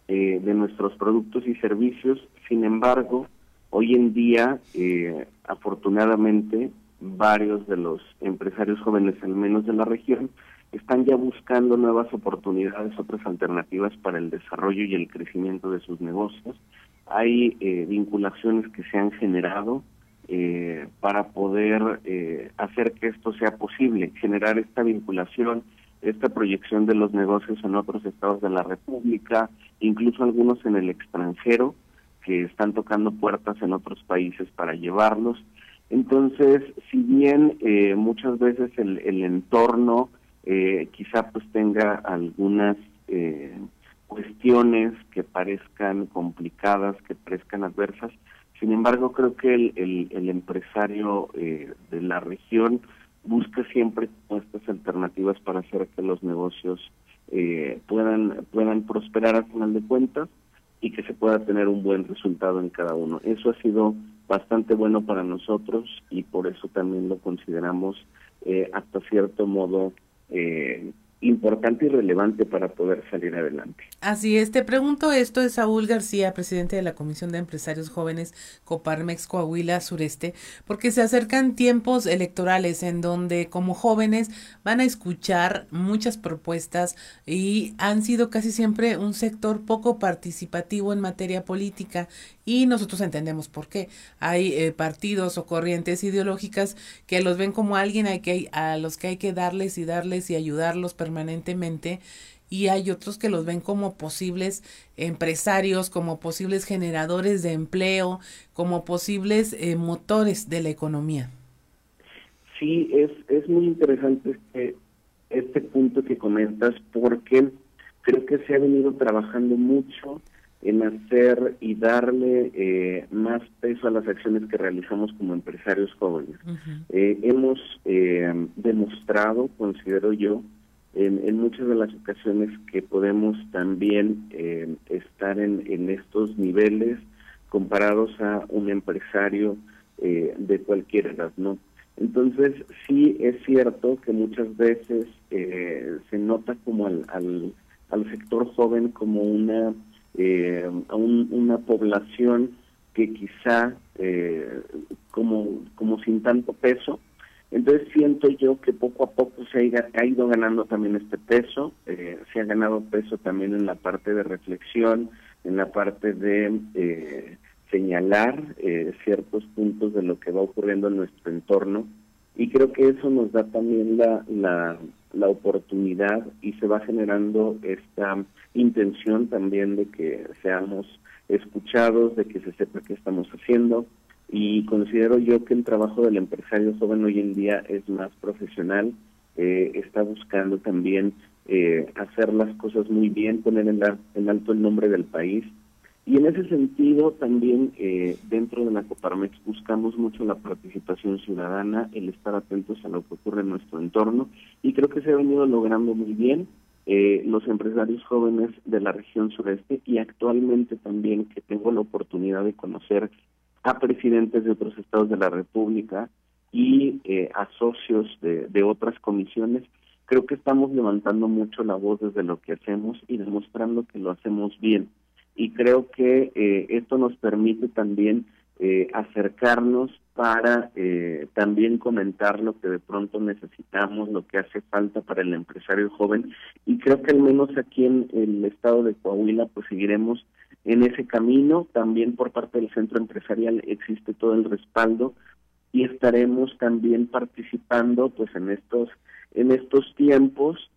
de nuestros productos y servicios. Sin embargo, hoy en día, afortunadamente, varios de los empresarios jóvenes, al menos de la región, están ya buscando nuevas oportunidades, otras alternativas para el desarrollo y el crecimiento de sus negocios. Hay vinculaciones que se han generado para poder hacer que esto sea posible, generar esta vinculación, esta proyección de los negocios en otros estados de la República, incluso algunos en el extranjero que están tocando puertas en otros países para llevarlos. Entonces, si bien muchas veces el entorno quizá pues tenga algunas cuestiones que parezcan complicadas, que parezcan adversas, sin embargo creo que el empresario de la región busca siempre estas alternativas para hacer que los negocios puedan prosperar al final de cuentas y que se pueda tener un buen resultado en cada uno. Eso ha sido bastante bueno para nosotros y por eso también lo consideramos hasta cierto modo importante importante y relevante para poder salir adelante. Así es, te pregunto esto de Saúl García, presidente de la Comisión de Empresarios Jóvenes Coparmex Coahuila Sureste, porque se acercan tiempos electorales en donde como jóvenes van a escuchar muchas propuestas y han sido casi siempre un sector poco participativo en materia política y nosotros entendemos por qué. Hay partidos o corrientes ideológicas que los ven como alguien a los que hay que darles y darles y ayudarlos permanentemente, y hay otros que los ven como posibles empresarios, como posibles generadores de empleo, como posibles motores de la economía. Sí, es muy interesante este punto que comentas, porque creo que se ha venido trabajando mucho en hacer y darle más peso a las acciones que realizamos como empresarios jóvenes. Uh-huh. Hemos demostrado, considero yo, en muchas de las ocasiones que podemos también estar en estos niveles comparados a un empresario de cualquier edad, ¿no? Entonces, sí es cierto que muchas veces se nota como al sector joven como una población que quizá como sin tanto peso. Entonces siento yo que poco a poco ha ido ganando también este peso, se ha ganado peso también en la parte de reflexión, en la parte de señalar ciertos puntos de lo que va ocurriendo en nuestro entorno, y creo que eso nos da también la oportunidad y se va generando esta intención también de que seamos escuchados, de que se sepa qué estamos haciendo. Y considero yo que el trabajo del empresario joven hoy en día es más profesional, está buscando también hacer las cosas muy bien, poner en alto el nombre del país. Y en ese sentido también dentro de la Coparmex buscamos mucho la participación ciudadana, el estar atentos a lo que ocurre en nuestro entorno, y creo que se ha venido logrando muy bien. Los empresarios jóvenes de la región sureste, y actualmente también que tengo la oportunidad de conocer a presidentes de otros estados de la República y a socios de otras comisiones, creo que estamos levantando mucho la voz desde lo que hacemos y demostrando que lo hacemos bien. Y creo que esto nos permite también acercarnos para también comentar lo que de pronto necesitamos, lo que hace falta para el empresario joven. Y creo que al menos aquí en el estado de Coahuila pues seguiremos en ese camino. También por parte del centro empresarial existe todo el respaldo y estaremos también participando pues en estos tiempos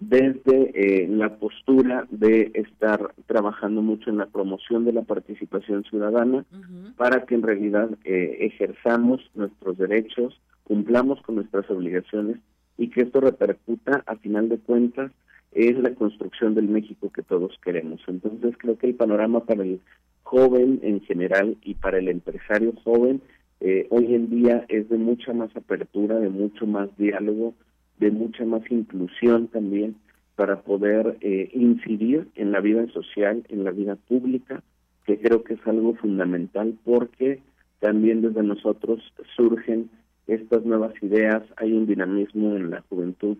desde la postura de estar trabajando mucho en la promoción de la participación ciudadana, uh-huh, para que en realidad ejerzamos nuestros derechos, cumplamos con nuestras obligaciones y que esto repercuta, a final de cuentas, es la construcción del México que todos queremos. Entonces creo que el panorama para el joven en general y para el empresario joven hoy en día es de mucha más apertura, de mucho más diálogo, de mucha más inclusión también para poder incidir en la vida social, en la vida pública, que creo que es algo fundamental porque también desde nosotros surgen estas nuevas ideas, hay un dinamismo en la juventud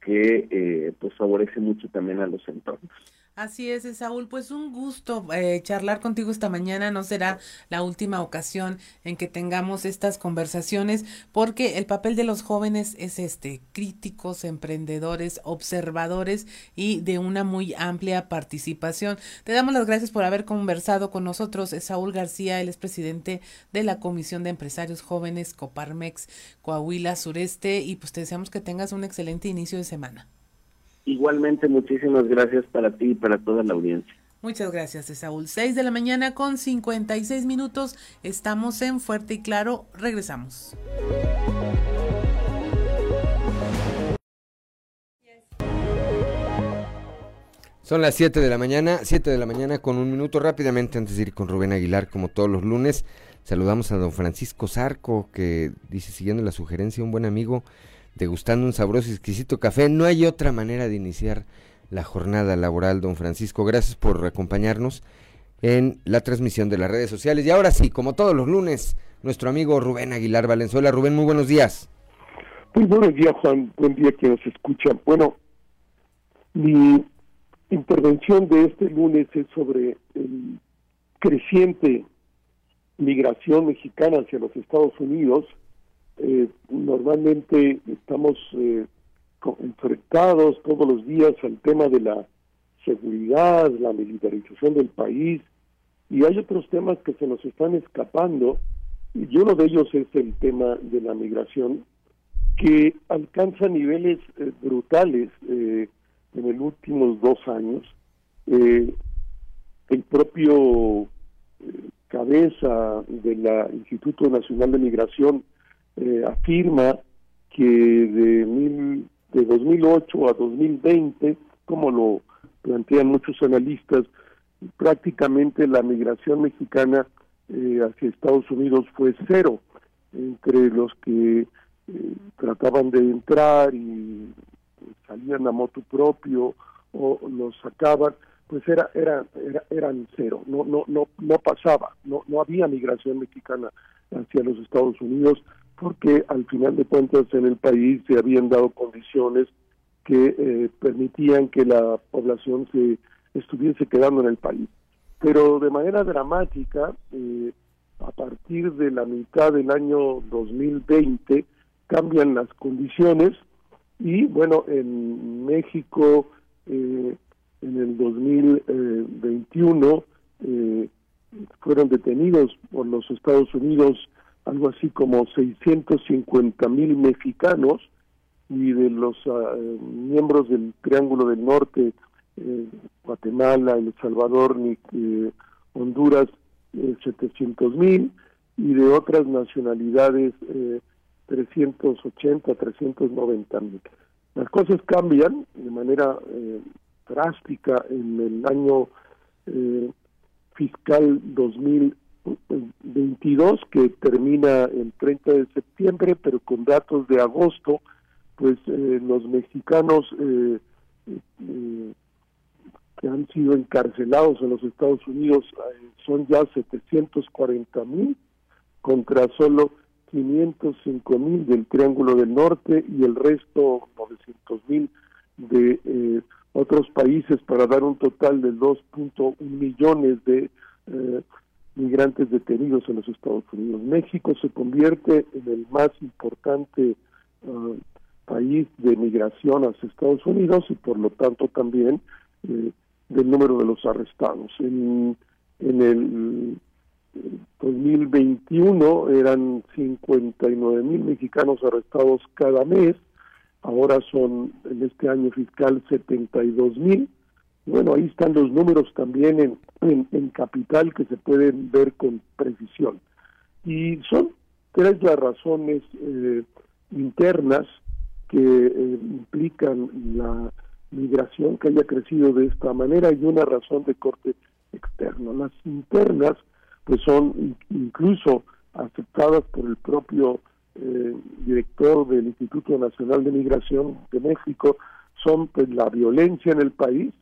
que pues favorece mucho también a los entornos. Así es, Saúl, pues un gusto charlar contigo esta mañana, no será la última ocasión en que tengamos estas conversaciones, porque el papel de los jóvenes es críticos, emprendedores, observadores y de una muy amplia participación. Te damos las gracias por haber conversado con nosotros, Saúl García, él es presidente de la Comisión de Empresarios Jóvenes Coparmex Coahuila Sureste, y pues te deseamos que tengas un excelente inicio de semana. Igualmente, muchísimas gracias para ti y para toda la audiencia. Muchas gracias, Saúl. 6:56 a.m. Estamos en Fuerte y Claro. Regresamos. Son las 7:07 a.m. Rápidamente, antes de ir con Rubén Aguilar, como todos los lunes, saludamos a don Francisco Zarco, que dice, siguiendo la sugerencia de un buen amigo, degustando un sabroso y exquisito café. No hay otra manera de iniciar la jornada laboral, don Francisco. Gracias por acompañarnos en la transmisión de las redes sociales. Y ahora sí, como todos los lunes, nuestro amigo Rubén Aguilar Valenzuela. Rubén, muy buenos días. Muy buenos días, Juan. Buen día que nos escuchan. Bueno, Mi intervención de este lunes es sobre el creciente migración mexicana hacia los Estados Unidos. Normalmente estamos enfrentados todos los días al tema de la seguridad, la militarización del país, y hay otros temas que se nos están escapando, y uno de ellos es el tema de la migración, que alcanza niveles brutales en los últimos 2 años. El propio cabeza del Instituto Nacional de Migración afirma que de 2008 a 2020, como lo plantean muchos analistas, prácticamente la migración mexicana hacia Estados Unidos fue cero. Entre los que trataban de entrar y salían a motu propio o los sacaban, pues eran cero, no pasaba, no había migración mexicana hacia los Estados Unidos, porque al final de cuentas en el país se habían dado condiciones que permitían que la población se estuviese quedando en el país. Pero de manera dramática, a partir de la mitad del año 2020, cambian las condiciones y, bueno, en México en el 2021 fueron detenidos por los Estados Unidos algo así como 650,000 mexicanos, y de los miembros del Triángulo del Norte, Guatemala, El Salvador, Honduras, 700,000, y de otras nacionalidades 380, 390,000. Las cosas cambian de manera drástica en el año fiscal 2022, que termina el 30 de septiembre, pero con datos de agosto, pues los mexicanos que han sido encarcelados en los Estados Unidos son ya 740,000 contra solo 505,000 del Triángulo del Norte y el resto 900,000 de otros países, para dar un total de 2.1 millones de migrantes detenidos en los Estados Unidos. México se convierte en el más importante país de migración hacia Estados Unidos y por lo tanto también del número de los arrestados. En el 2021 eran 59,000 mexicanos arrestados cada mes, ahora son en este año fiscal 72,000. Bueno, ahí están los números también en capital, que se pueden ver con precisión. Y son 3 las razones internas que implican la migración que haya crecido de esta manera, y una razón de corte externo. Las internas pues son incluso aceptadas por el propio director del Instituto Nacional de Migración de México, son pues la violencia en el país,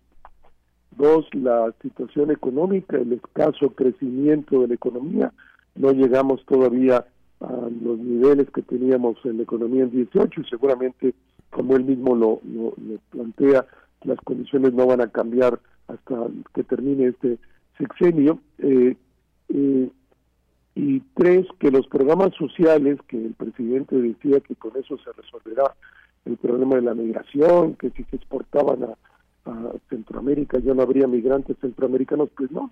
2, la situación económica, el escaso crecimiento de la economía. No llegamos todavía a los niveles que teníamos en la economía en 18, y seguramente, como él mismo lo plantea, las condiciones no van a cambiar hasta que termine este sexenio. Y 3, que los programas sociales, que el presidente decía que con eso se resolverá el problema de la migración, que si se exportaban a Centroamérica ya no habría migrantes centroamericanos, pues no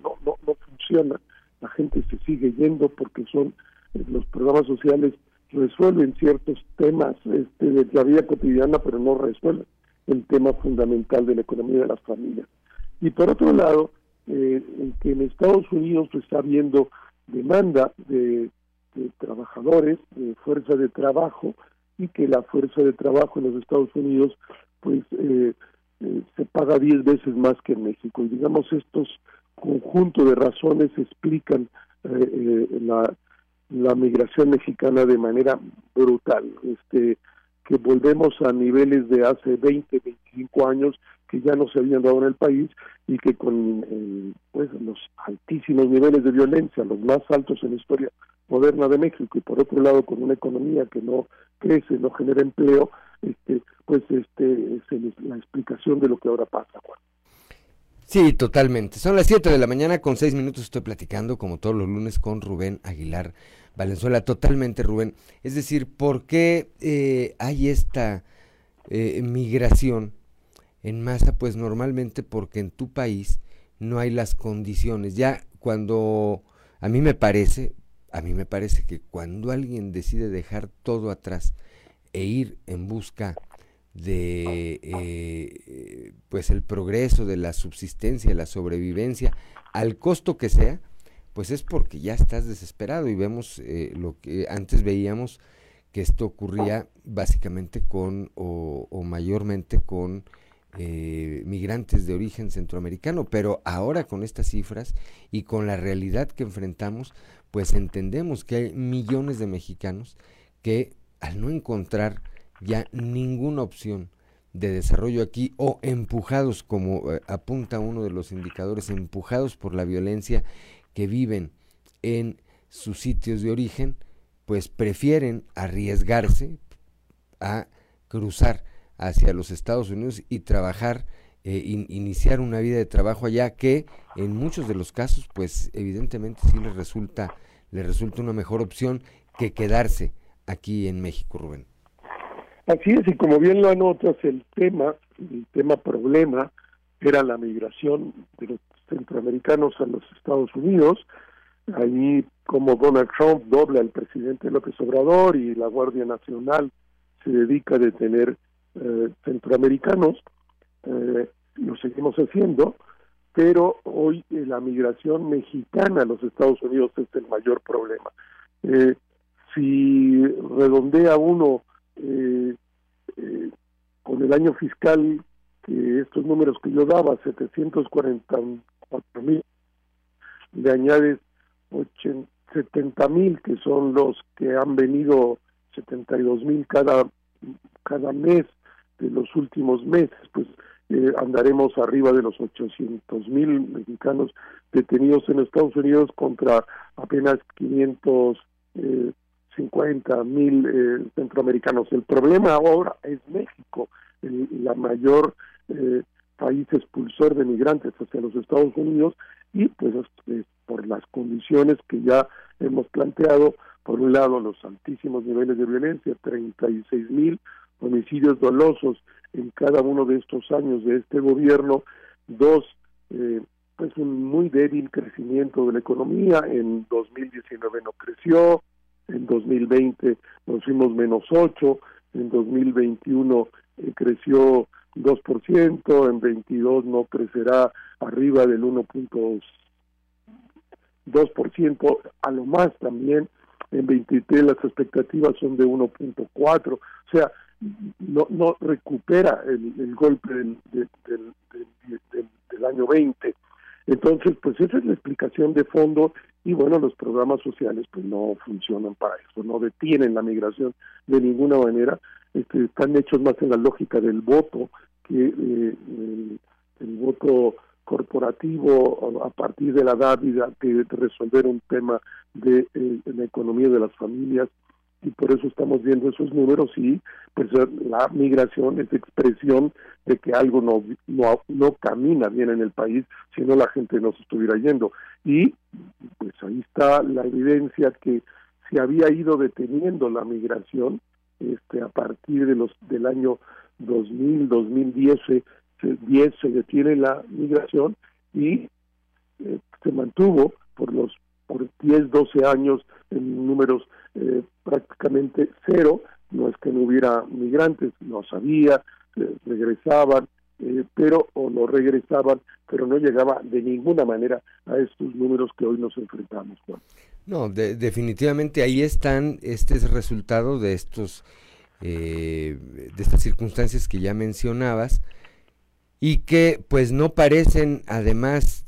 funciona. La gente se sigue yendo porque son los programas sociales resuelven ciertos temas de la vida cotidiana, pero no resuelven el tema fundamental de la economía de las familias. Y por otro lado, que en Estados Unidos se está viendo demanda de trabajadores, de fuerza de trabajo, y que la fuerza de trabajo en los Estados Unidos pues se paga 10 veces más que en México. Y digamos, estos conjuntos de razones explican la migración mexicana de manera brutal, que volvemos a niveles de hace 20, 25 años que ya no se habían dado en el país, y que con los altísimos niveles de violencia, los más altos en la historia moderna de México y por otro lado con una economía que no crece, no genera empleo, es la explicación de lo que ahora pasa, Juan. Sí, totalmente. Son las 7 de la mañana con 6 minutos. Estoy platicando, como todos los lunes, con Rubén Aguilar Valenzuela. Totalmente, Rubén. Es decir, ¿por qué hay esta migración en masa? Pues normalmente porque en tu país no hay las condiciones. Ya cuando, a mí me parece que cuando alguien decide dejar todo atrás e ir en busca de pues el progreso, de la subsistencia, la sobrevivencia, al costo que sea, pues es porque ya estás desesperado. Y vemos lo que antes veíamos, que esto ocurría básicamente mayormente con migrantes de origen centroamericano, pero ahora con estas cifras y con la realidad que enfrentamos, pues entendemos que hay millones de mexicanos que al no encontrar ya ninguna opción de desarrollo aquí, o empujados, como apunta uno de los indicadores, empujados por la violencia que viven en sus sitios de origen, pues prefieren arriesgarse a cruzar hacia los Estados Unidos y trabajar, iniciar una vida de trabajo allá, que en muchos de los casos, pues evidentemente sí les resulta una mejor opción que quedarse aquí en México, Rubén. Así es, y como bien lo anotas, el tema problema era la migración de los centroamericanos a los Estados Unidos. Ahí, como Donald Trump dobla al presidente López Obrador y la Guardia Nacional se dedica a detener centroamericanos, lo seguimos haciendo, pero hoy la migración mexicana a los Estados Unidos es el mayor problema. Si redondea uno con el año fiscal, que estos números que yo daba, 744,000, le añades 70,000 que son los que han venido, 72,000 cada mes de los últimos meses, pues andaremos arriba de los 800,000 mexicanos detenidos en Estados Unidos contra apenas 550,000 centroamericanos. El problema ahora es México, la mayor país expulsor de migrantes hacia los Estados Unidos, y pues por las condiciones que ya hemos planteado. Por un lado, los altísimos niveles de violencia, 36,000 homicidios dolosos en cada uno de estos años de este gobierno. Dos, pues un muy débil crecimiento de la economía. En 2019 no creció. En 2020 nos fuimos -8%, en 2021 creció 2%, en 22 no crecerá arriba del 1.2% a lo más también, en 23 las expectativas son de 1.4%, o sea, no recupera el golpe del año 20. Entonces, pues esa es la explicación de fondo, y bueno, los programas sociales pues no funcionan para eso, no detienen la migración de ninguna manera. Están hechos más en la lógica del voto que el voto corporativo a partir de la dávida de resolver un tema de la economía de las familias, y por eso estamos viendo esos números. Y pues la migración es expresión de que algo no camina bien en el país, si no la gente no se estuviera yendo. Y pues ahí está la evidencia que se había ido deteniendo la migración a partir del año 2000, 2010 se detiene la migración, y se mantuvo por 10, 12 años en números prácticamente cero. No es que no hubiera migrantes, regresaban, pero no llegaba de ninguna manera a estos números que hoy nos enfrentamos, Juan. No, definitivamente ahí están, este es resultado de estas circunstancias que ya mencionabas, y que pues no parecen además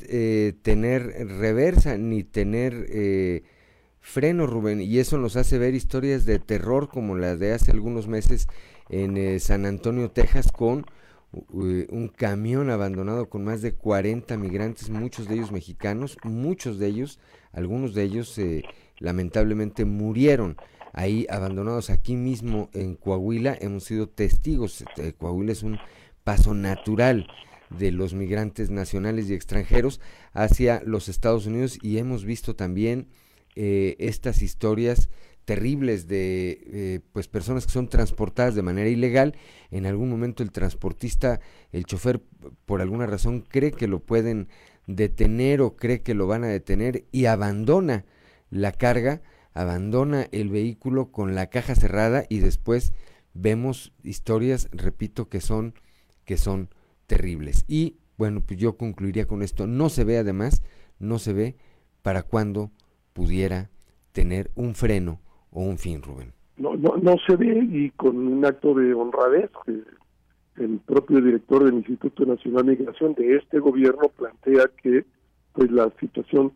tener reversa ni tener freno, Rubén, y eso nos hace ver historias de terror como la de hace algunos meses en San Antonio, Texas, con un camión abandonado con más de 40 migrantes, muchos de ellos mexicanos, algunos de ellos lamentablemente murieron ahí abandonados aquí mismo en Coahuila. Hemos sido testigos, Coahuila es un paso natural de los migrantes nacionales y extranjeros hacia los Estados Unidos, y hemos visto también estas historias terribles de pues personas que son transportadas de manera ilegal. En algún momento el transportista, el chofer, por alguna razón cree que lo pueden detener o cree que lo van a detener y abandona la carga, abandona el vehículo con la caja cerrada, y después vemos historias, repito, que son terribles. Y bueno, pues yo concluiría con esto: no se ve para cuándo pudiera tener un freno o un fin, Rubén. No se ve, y con un acto de honradez que el propio director del Instituto Nacional de Migración de este gobierno plantea que pues la situación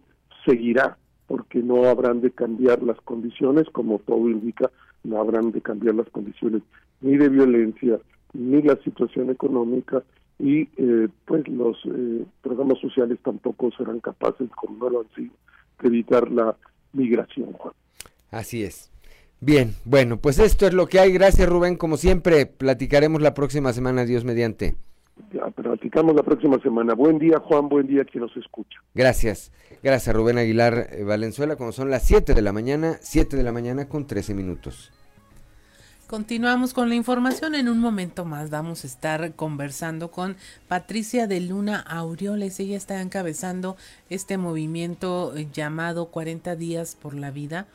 seguirá, porque no habrán de cambiar las condiciones, como todo indica, no habrán de cambiar las condiciones ni de violencia, ni la situación económica, y pues los programas sociales tampoco serán capaces, como no lo han sido, de evitar la migración, Juan. Así es. Bien, bueno, pues esto es lo que hay. Gracias, Rubén, como siempre. Platicaremos la próxima semana, Dios mediante. Ya, platicamos la próxima semana. Buen día, Juan, buen día quien nos escucha. Gracias. Gracias, Rubén Aguilar Valenzuela, cuando son las 7:13 a.m. Continuamos con la información. En un momento más vamos a estar conversando con Patricia de Luna Aureoles. Ella está encabezando este movimiento llamado 40 días por la vida,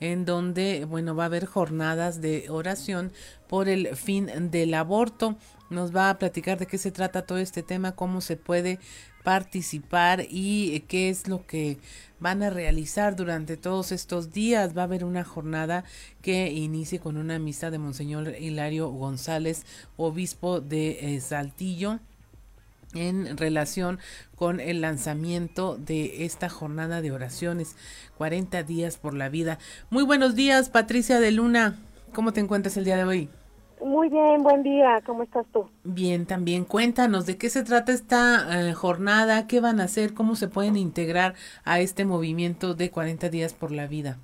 en donde, bueno, va a haber jornadas de oración por el fin del aborto. Nos va a platicar de qué se trata todo este tema, cómo se puede participar y qué es lo que van a realizar durante todos estos días. Va a haber una jornada que inicie con una misa de Monseñor Hilario González, obispo de Saltillo, en relación con el lanzamiento de esta jornada de oraciones, 40 días por la vida. Muy buenos días, Patricia de Luna. ¿Cómo te encuentras el día de hoy? Muy bien, buen día. ¿Cómo estás tú? Bien, también. Cuéntanos de qué se trata esta jornada, qué van a hacer, cómo se pueden integrar a este movimiento de 40 días por la vida.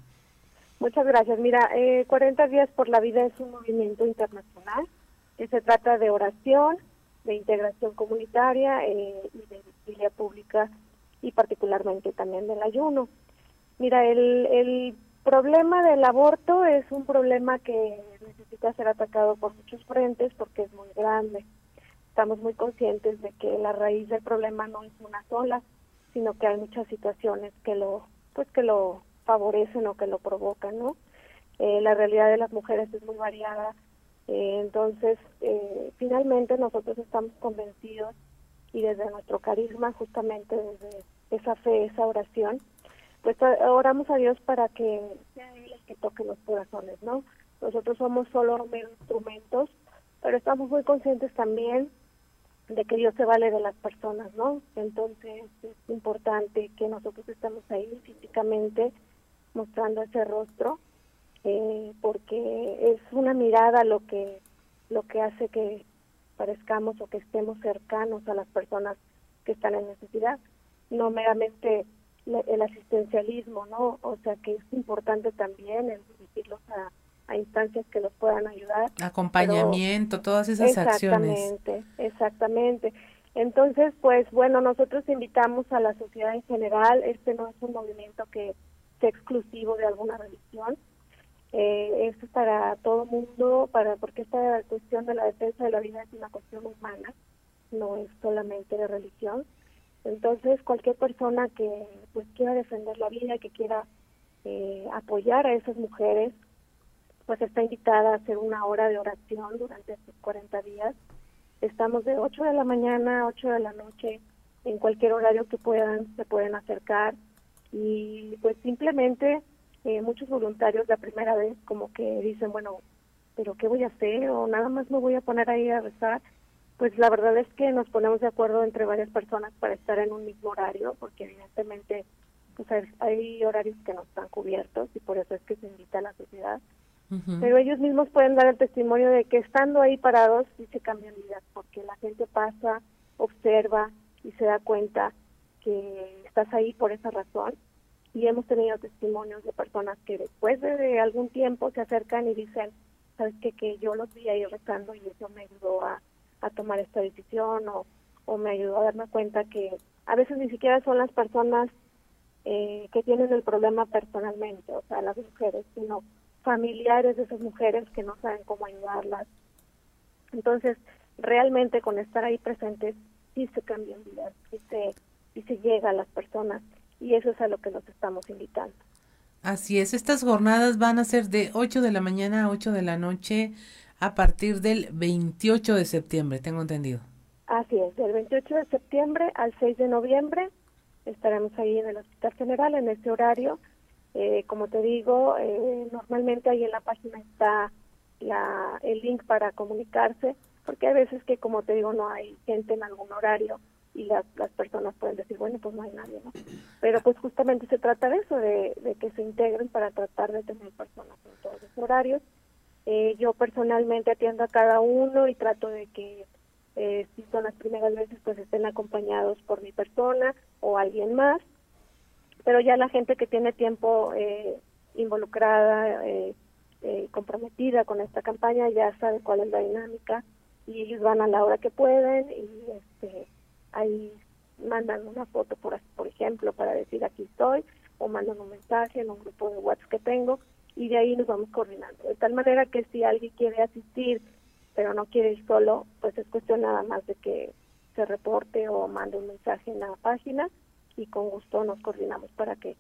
Muchas gracias. Mira, 40 días por la vida es un movimiento internacional que se trata de oración, de integración comunitaria y de vigilia pública, y particularmente también del ayuno. Mira, el problema del aborto es un problema que necesita ser atacado por muchos frentes porque es muy grande. Estamos muy conscientes de que la raíz del problema no es una sola, sino que hay muchas situaciones que lo favorecen o que lo provocan, ¿no? La realidad de las mujeres es muy variada, entonces finalmente nosotros estamos convencidos, y desde nuestro carisma, justamente desde esa fe, esa oración, pues oramos a Dios para que sea Él el que toque los corazones, ¿no? Nosotros somos solo meros instrumentos, pero estamos muy conscientes también de que Dios se vale de las personas, ¿no? Entonces es importante que nosotros estemos ahí físicamente mostrando ese rostro, porque es una mirada lo que hace que parezcamos o que estemos cercanos a las personas que están en necesidad, no meramente el asistencialismo, ¿no? O sea, que es importante también el dirigirlos a instancias que los puedan ayudar. Acompañamiento, todas esas acciones. Exactamente. Entonces, pues bueno, nosotros invitamos a la sociedad en general. Este no es un movimiento que sea exclusivo de alguna religión. Esto es para todo mundo, porque esta cuestión de la defensa de la vida es una cuestión humana, no es solamente de religión. Entonces, cualquier persona que pues quiera defender la vida, que quiera apoyar a esas mujeres, pues está invitada a hacer una hora de oración durante estos 40 días. Estamos de 8 de la mañana a 8 de la noche, en cualquier horario que puedan, se pueden acercar. Y pues simplemente muchos voluntarios la primera vez como que dicen, bueno, ¿pero qué voy a hacer? O nada más me voy a poner ahí a rezar. Pues la verdad es que nos ponemos de acuerdo entre varias personas para estar en un mismo horario, porque evidentemente pues hay horarios que no están cubiertos, y por eso es que se invita a la sociedad. Pero ellos mismos pueden dar el testimonio de que estando ahí parados sí se cambian vidas, porque la gente pasa, observa y se da cuenta que estás ahí por esa razón. Y hemos tenido testimonios de personas que después de algún tiempo se acercan y dicen, ¿sabes qué? Que yo los vi ahí rezando y eso me ayudó a tomar esta decisión, o me ayudó a darme cuenta que a veces ni siquiera son las personas que tienen el problema personalmente, o sea, las mujeres, sino familiares de esas mujeres que no saben cómo ayudarlas. Entonces, realmente con estar ahí presentes, sí se cambian vidas, sí se llega a las personas. Y eso es a lo que nos estamos invitando. Así es, estas jornadas van a ser de 8 de la mañana a 8 de la noche a partir del 28 de septiembre, tengo entendido. Así es, del 28 de septiembre al 6 de noviembre estaremos ahí en el Hospital General en este horario. Como te digo, normalmente ahí en la página está el link para comunicarse, porque hay veces que, como te digo, no hay gente en algún horario. Y las personas pueden decir, bueno, pues no hay nadie, ¿no? Pero pues justamente se trata de eso, de que se integren para tratar de tener personas en todos los horarios. Yo personalmente atiendo a cada uno y trato de que, si son las primeras veces, pues estén acompañados por mi persona o alguien más. Pero ya la gente que tiene tiempo involucrada, comprometida con esta campaña, ya sabe cuál es la dinámica y ellos van a la hora que pueden y ahí mandan una foto, por ejemplo, para decir aquí estoy, o mandan un mensaje en un grupo de WhatsApp que tengo, y de ahí nos vamos coordinando. De tal manera que si alguien quiere asistir, pero no quiere ir solo, pues es cuestión nada más de que se reporte o mande un mensaje en la página, y con gusto nos coordinamos para que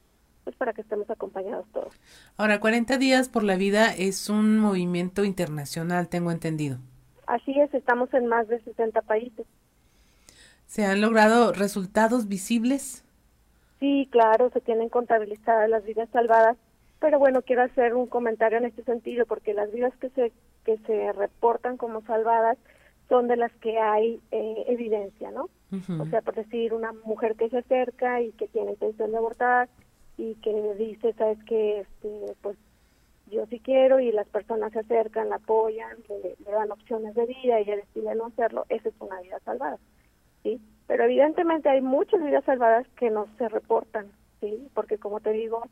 estemos acompañados todos. Ahora, 40 días por la vida es un movimiento internacional, tengo entendido. Así es, estamos en más de 60 países. ¿Se han logrado resultados visibles? Sí, claro, se tienen contabilizadas las vidas salvadas, pero bueno, quiero hacer un comentario en este sentido, porque las vidas que se reportan como salvadas son de las que hay evidencia, ¿no? O sea, por decir, una mujer que se acerca y que tiene intención de abortar y que dice, ¿sabes qué? Pues yo sí quiero, y las personas se acercan, la apoyan, le dan opciones de vida y ella decide no hacerlo, esa es una vida salvada. Sí, pero evidentemente hay muchas vidas salvadas que no se reportan, sí, porque como te digo,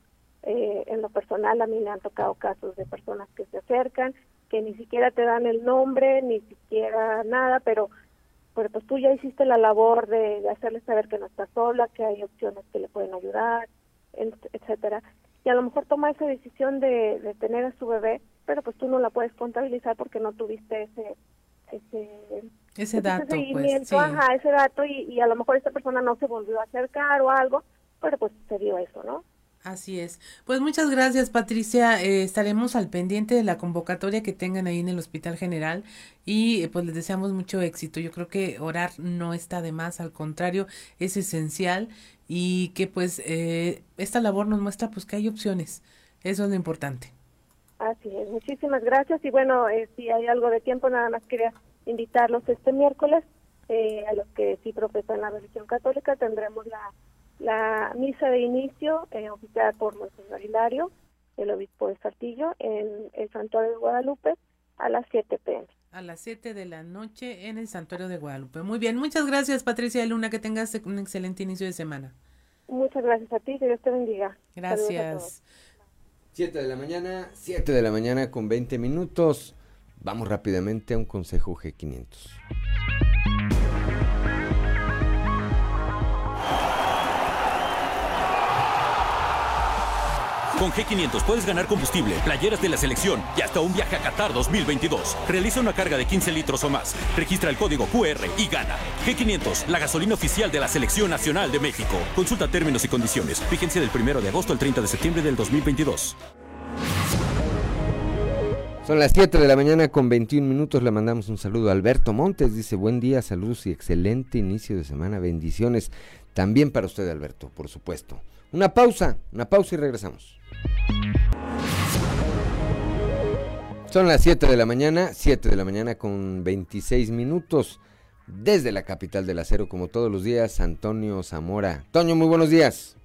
en lo personal a mí me han tocado casos de personas que se acercan, que ni siquiera te dan el nombre, ni siquiera nada, pero pues tú ya hiciste la labor de hacerles saber que no está sola, que hay opciones que le pueden ayudar, etcétera, y a lo mejor toma esa decisión de tener a su bebé, pero pues tú no la puedes contabilizar porque no tuviste ese dato, pues, sí. Ajá, ese dato, y a lo mejor esta persona no se volvió a acercar o algo, pero pues se dio eso, ¿no? Así es. Pues muchas gracias, Patricia. Estaremos al pendiente de la convocatoria que tengan ahí en el Hospital General y pues les deseamos mucho éxito. Yo creo que orar no está de más, al contrario, es esencial, y que pues esta labor nos muestra pues que hay opciones. Eso es lo importante. Así es. Muchísimas gracias. Y bueno, si hay algo de tiempo, nada más quería invitarlos este miércoles, a los que sí profesan la religión católica, tendremos la misa de inicio oficiada por Monseñor Hilario, el obispo de Saltillo, en el santuario de Guadalupe a las 7 p.m. A las 7 de la noche en el santuario de Guadalupe. Muy bien, muchas gracias, Patricia de Luna, que tengas un excelente inicio de semana. Muchas gracias a ti, que Dios te bendiga. Gracias. 7 de la mañana, 7 de la mañana con 20 minutos. Vamos rápidamente a un consejo G500. Con G500 puedes ganar combustible, playeras de la selección y hasta un viaje a Qatar 2022. Realiza una carga de 15 litros o más, registra el código QR y gana. G500, la gasolina oficial de la Selección Nacional de México. Consulta términos y condiciones. Vigencia del 1 de agosto al 30 de septiembre del 2022. Son las 7 de la mañana con 21 minutos, le mandamos un saludo a Alberto Montes, dice buen día, saludos y excelente inicio de semana, bendiciones también para usted, Alberto, por supuesto. Una pausa y regresamos. Son las 7 de la mañana, 7 de la mañana con 26 minutos, desde la capital del acero, como todos los días, Antonio Zamora. Toño, muy buenos días.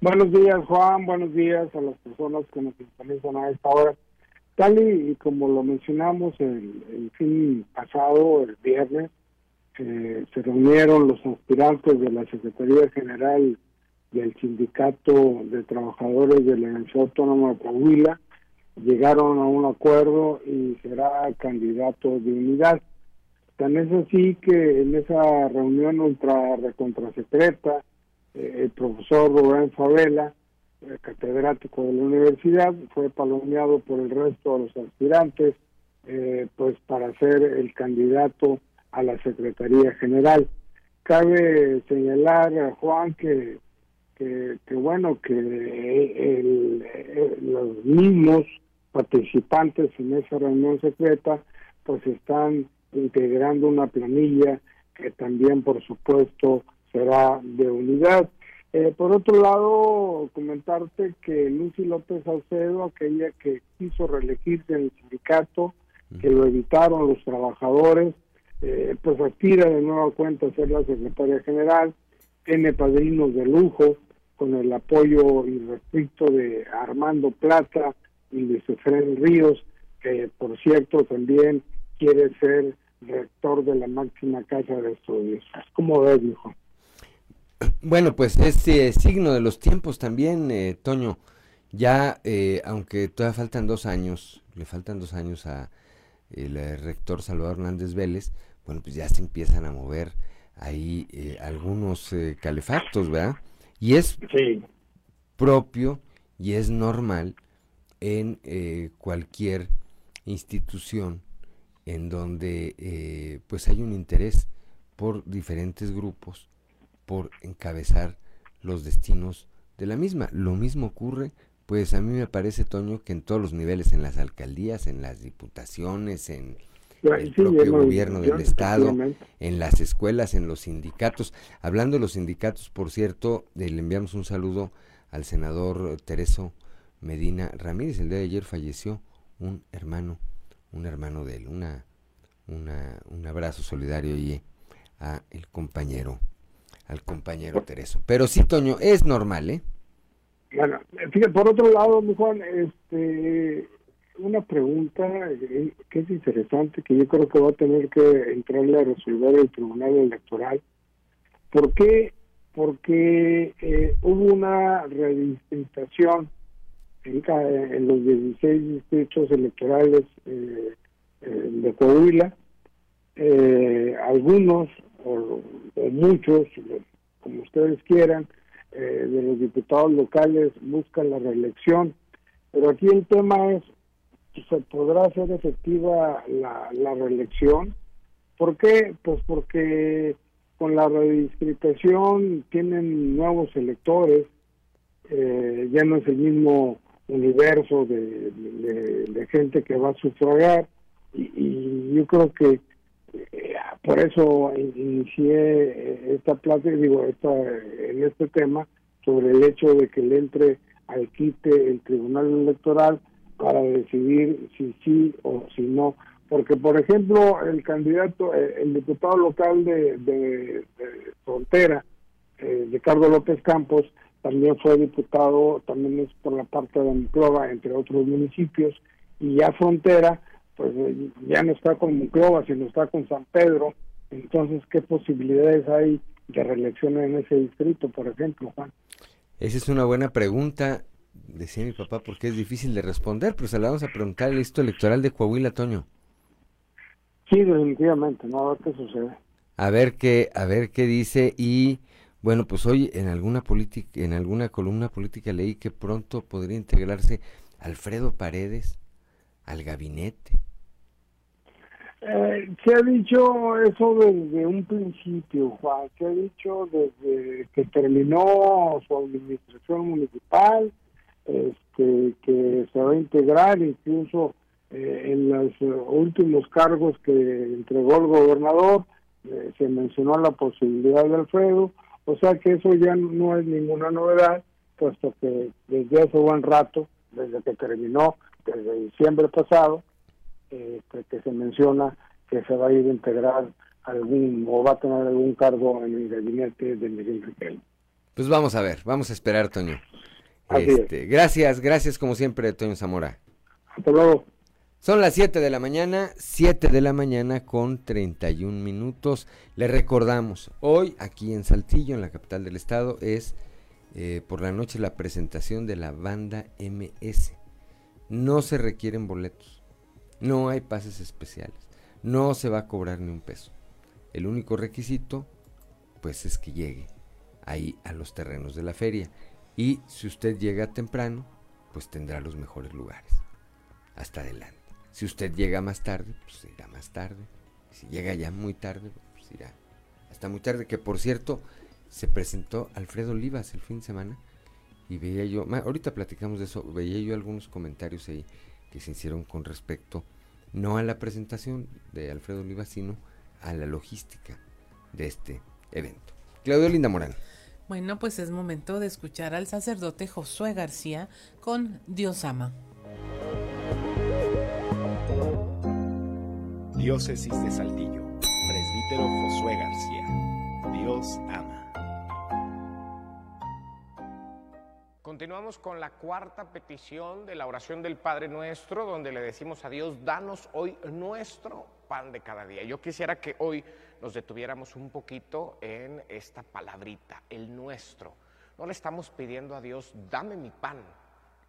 Buenos días, Juan, buenos días a las personas que nos sintonizan a esta hora. Tal y como lo mencionamos el fin pasado, el viernes, se reunieron los aspirantes de la Secretaría General del Sindicato de Trabajadores de la Universidad Autónoma de Coahuila, llegaron a un acuerdo y será candidato de unidad. Tan es así que en esa reunión recontrasecreta, el profesor Rubén Favela, catedrático de la universidad, fue palomeado por el resto de los aspirantes pues para ser el candidato a la Secretaría General. Cabe señalar, Juan, que bueno, que los mismos participantes en esa reunión secreta pues están integrando una planilla que también, por supuesto, será de unidad. Por otro lado, comentarte que Lucy López Salcedo, aquella que quiso reelegirse en el sindicato, que lo evitaron los trabajadores, pues aspira de nueva cuenta a ser la secretaria general, tiene padrinos de lujo, con el apoyo irrestricto de Armando Plata y de Efraín Ríos, que por cierto también quiere ser rector de la máxima casa de estudios. ¿Cómo ves, hijo? Bueno, pues es signo de los tiempos también, Toño. Ya, aunque todavía faltan 2 años, le faltan 2 años a el rector Salvador Hernández Vélez, bueno, pues ya se empiezan a mover ahí algunos calefactos, ¿verdad? Y es propio y es normal en cualquier institución en donde pues hay un interés por diferentes grupos por encabezar los destinos de la misma. Lo mismo ocurre, pues a mí me parece, Toño, que en todos los niveles, en las alcaldías, en las diputaciones, en el propio gobierno del estado, en las escuelas, en los sindicatos. Hablando de los sindicatos, por cierto, le enviamos un saludo al senador Tereso Medina Ramírez. El día de ayer falleció un hermano de él. Un abrazo solidario y a el compañero. Al compañero Tereso. Pero sí, Toño, es normal, ¿eh? Bueno, fíjate, por otro lado, mi Juan, una pregunta que es interesante, que yo creo que va a tener que entrarle a resolver el Tribunal Electoral. ¿Por qué? Porque hubo una redistribución en los 16 distritos electorales de Coahuila. Algunos o muchos, como ustedes quieran, de los diputados locales buscan la reelección, pero aquí el tema es, ¿se podrá hacer efectiva la reelección? ¿Por qué? Pues porque con la redistribución tienen nuevos electores, ya no es el mismo universo de gente que va a sufragar, y yo creo que por eso inicié esta plática, en este tema, sobre el hecho de que le entre al quite el Tribunal Electoral para decidir si sí o si no. Porque, por ejemplo, el candidato, el diputado local de Frontera, Ricardo López Campos, también fue diputado, también es por la parte de Monclova, entre otros municipios, y ya Frontera pues ya no está con Monclova, sino está con San Pedro. Entonces, ¿qué posibilidades hay de reelección en ese distrito, por ejemplo, Juan? Esa es una buena pregunta, decía mi papá, porque es difícil de responder, pero se la vamos a preguntar al Instituto Electoral de Coahuila, Toño. Sí, definitivamente, ¿no? A ver qué sucede. A ver qué dice. Y bueno, pues hoy en alguna columna política leí que pronto podría integrarse Alfredo Paredes al gabinete. Se ha dicho eso desde un principio, Juan, se ha dicho desde que terminó su administración municipal, que se va a integrar, incluso en los últimos cargos que entregó el gobernador, se mencionó la posibilidad de Alfredo, o sea que eso ya no es ninguna novedad, puesto que desde hace buen rato, desde que terminó, desde diciembre pasado, que se menciona que se va a ir a integrar o va a tener algún cargo en el gabinete de Miguel Riquelme. Pues vamos a ver, vamos a esperar, Toño. Así es. Gracias como siempre, Toño Zamora. Hasta luego. Son las 7 de la mañana con 31 minutos. Les recordamos, hoy aquí en Saltillo, en la capital del estado, es por la noche la presentación de la banda MS. No se requieren boletos, no hay pases especiales, no se va a cobrar ni un peso. El único requisito, pues, es que llegue ahí a los terrenos de la feria. Y si usted llega temprano, pues tendrá los mejores lugares. Hasta adelante. Si usted llega más tarde, pues irá más tarde. Si llega ya muy tarde, pues irá hasta muy tarde. Que por cierto, se presentó Alfredo Olivas el fin de semana y veía yo, ahorita platicamos de eso, veía yo algunos comentarios ahí que se hicieron con respecto no a la presentación de Alfredo Olivas, sino a la logística de este evento. Claudia Olinda Morán. Bueno, pues es momento de escuchar al sacerdote Josué García con Dios ama. Diócesis de Saltillo, presbítero Josué García. Dios ama. Continuamos con la cuarta petición de la oración del Padre Nuestro, donde le decimos a Dios, danos hoy nuestro pan de cada día. Yo quisiera que hoy nos detuviéramos un poquito en esta palabrita, el nuestro. No le estamos pidiendo a Dios, dame mi pan.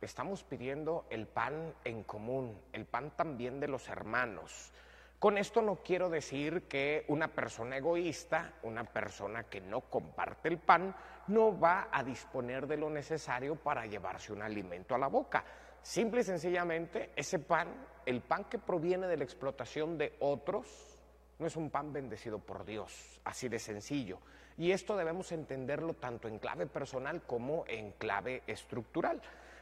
Estamos pidiendo el pan en común, el pan también de los hermanos. Con esto no quiero decir que una persona egoísta, una persona que no comparte el pan, no va a disponer de lo necesario para llevarse un alimento a la boca. Simple y sencillamente, ese pan, el pan que proviene de la explotación de otros, no es un pan bendecido por Dios, así de sencillo. Y esto debemos entenderlo tanto en clave personal como en clave estructural.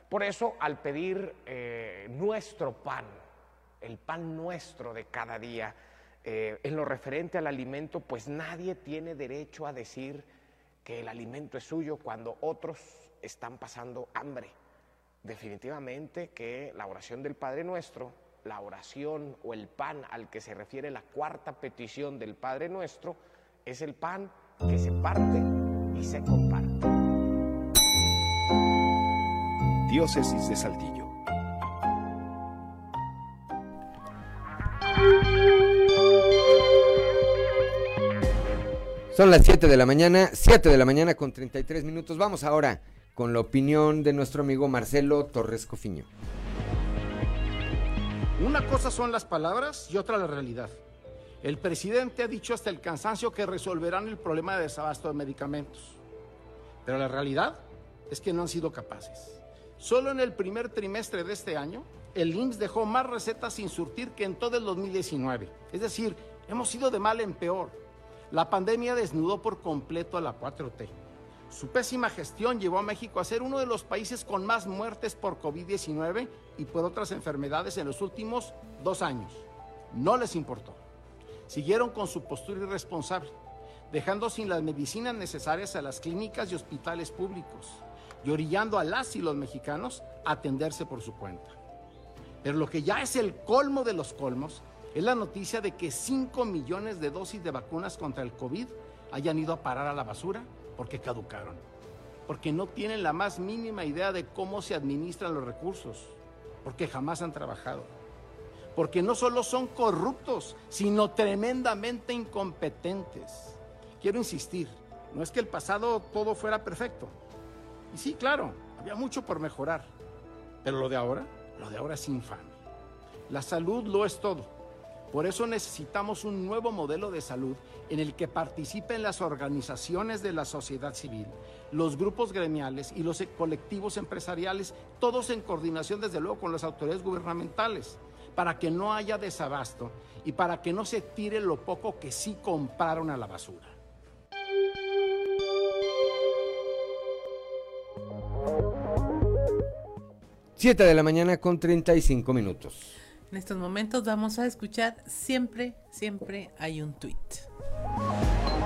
Por eso, al pedir nuestro pan, el pan nuestro de cada día, en lo referente al alimento, pues nadie tiene derecho a decir que el alimento es suyo cuando otros están pasando hambre. Definitivamente que la oración del Padre Nuestro, la oración o el pan al que se refiere la cuarta petición del Padre Nuestro, es el pan que se parte y se comparte. Diócesis de Saltillo. Son las 7 de la mañana con 33 minutos. Vamos ahora con la opinión de nuestro amigo Marcelo Torres Cofiño. Una cosa son las palabras y otra la realidad. El presidente ha dicho hasta el cansancio que resolverán el problema de desabasto de medicamentos. Pero la realidad es que no han sido capaces. Solo en el primer trimestre de este año, el IMSS dejó más recetas sin surtir que en todo el 2019. Es decir, hemos ido de mal en peor. La pandemia desnudó por completo a la 4T. Su pésima gestión llevó a México a ser uno de los países con más muertes por COVID-19 y por otras enfermedades en los últimos 2 años. No les importó. Siguieron con su postura irresponsable, dejando sin las medicinas necesarias a las clínicas y hospitales públicos, y orillando a las y los mexicanos a atenderse por su cuenta. Pero lo que ya es el colmo de los colmos es la noticia de que 5 millones de dosis de vacunas contra el COVID hayan ido a parar a la basura porque caducaron, porque no tienen la más mínima idea de cómo se administran los recursos, porque jamás han trabajado, porque no solo son corruptos, sino tremendamente incompetentes. Quiero insistir, no es que el pasado todo fuera perfecto. Y sí, claro, había mucho por mejorar, pero lo de ahora es infame. La salud lo es todo. Por eso necesitamos un nuevo modelo de salud en el que participen las organizaciones de la sociedad civil, los grupos gremiales y los colectivos empresariales, todos en coordinación, desde luego, con las autoridades gubernamentales, para que no haya desabasto y para que no se tire lo poco que sí compraron a la basura. Siete de la mañana con 35 minutos. En estos momentos vamos a escuchar Siempre hay un tuit.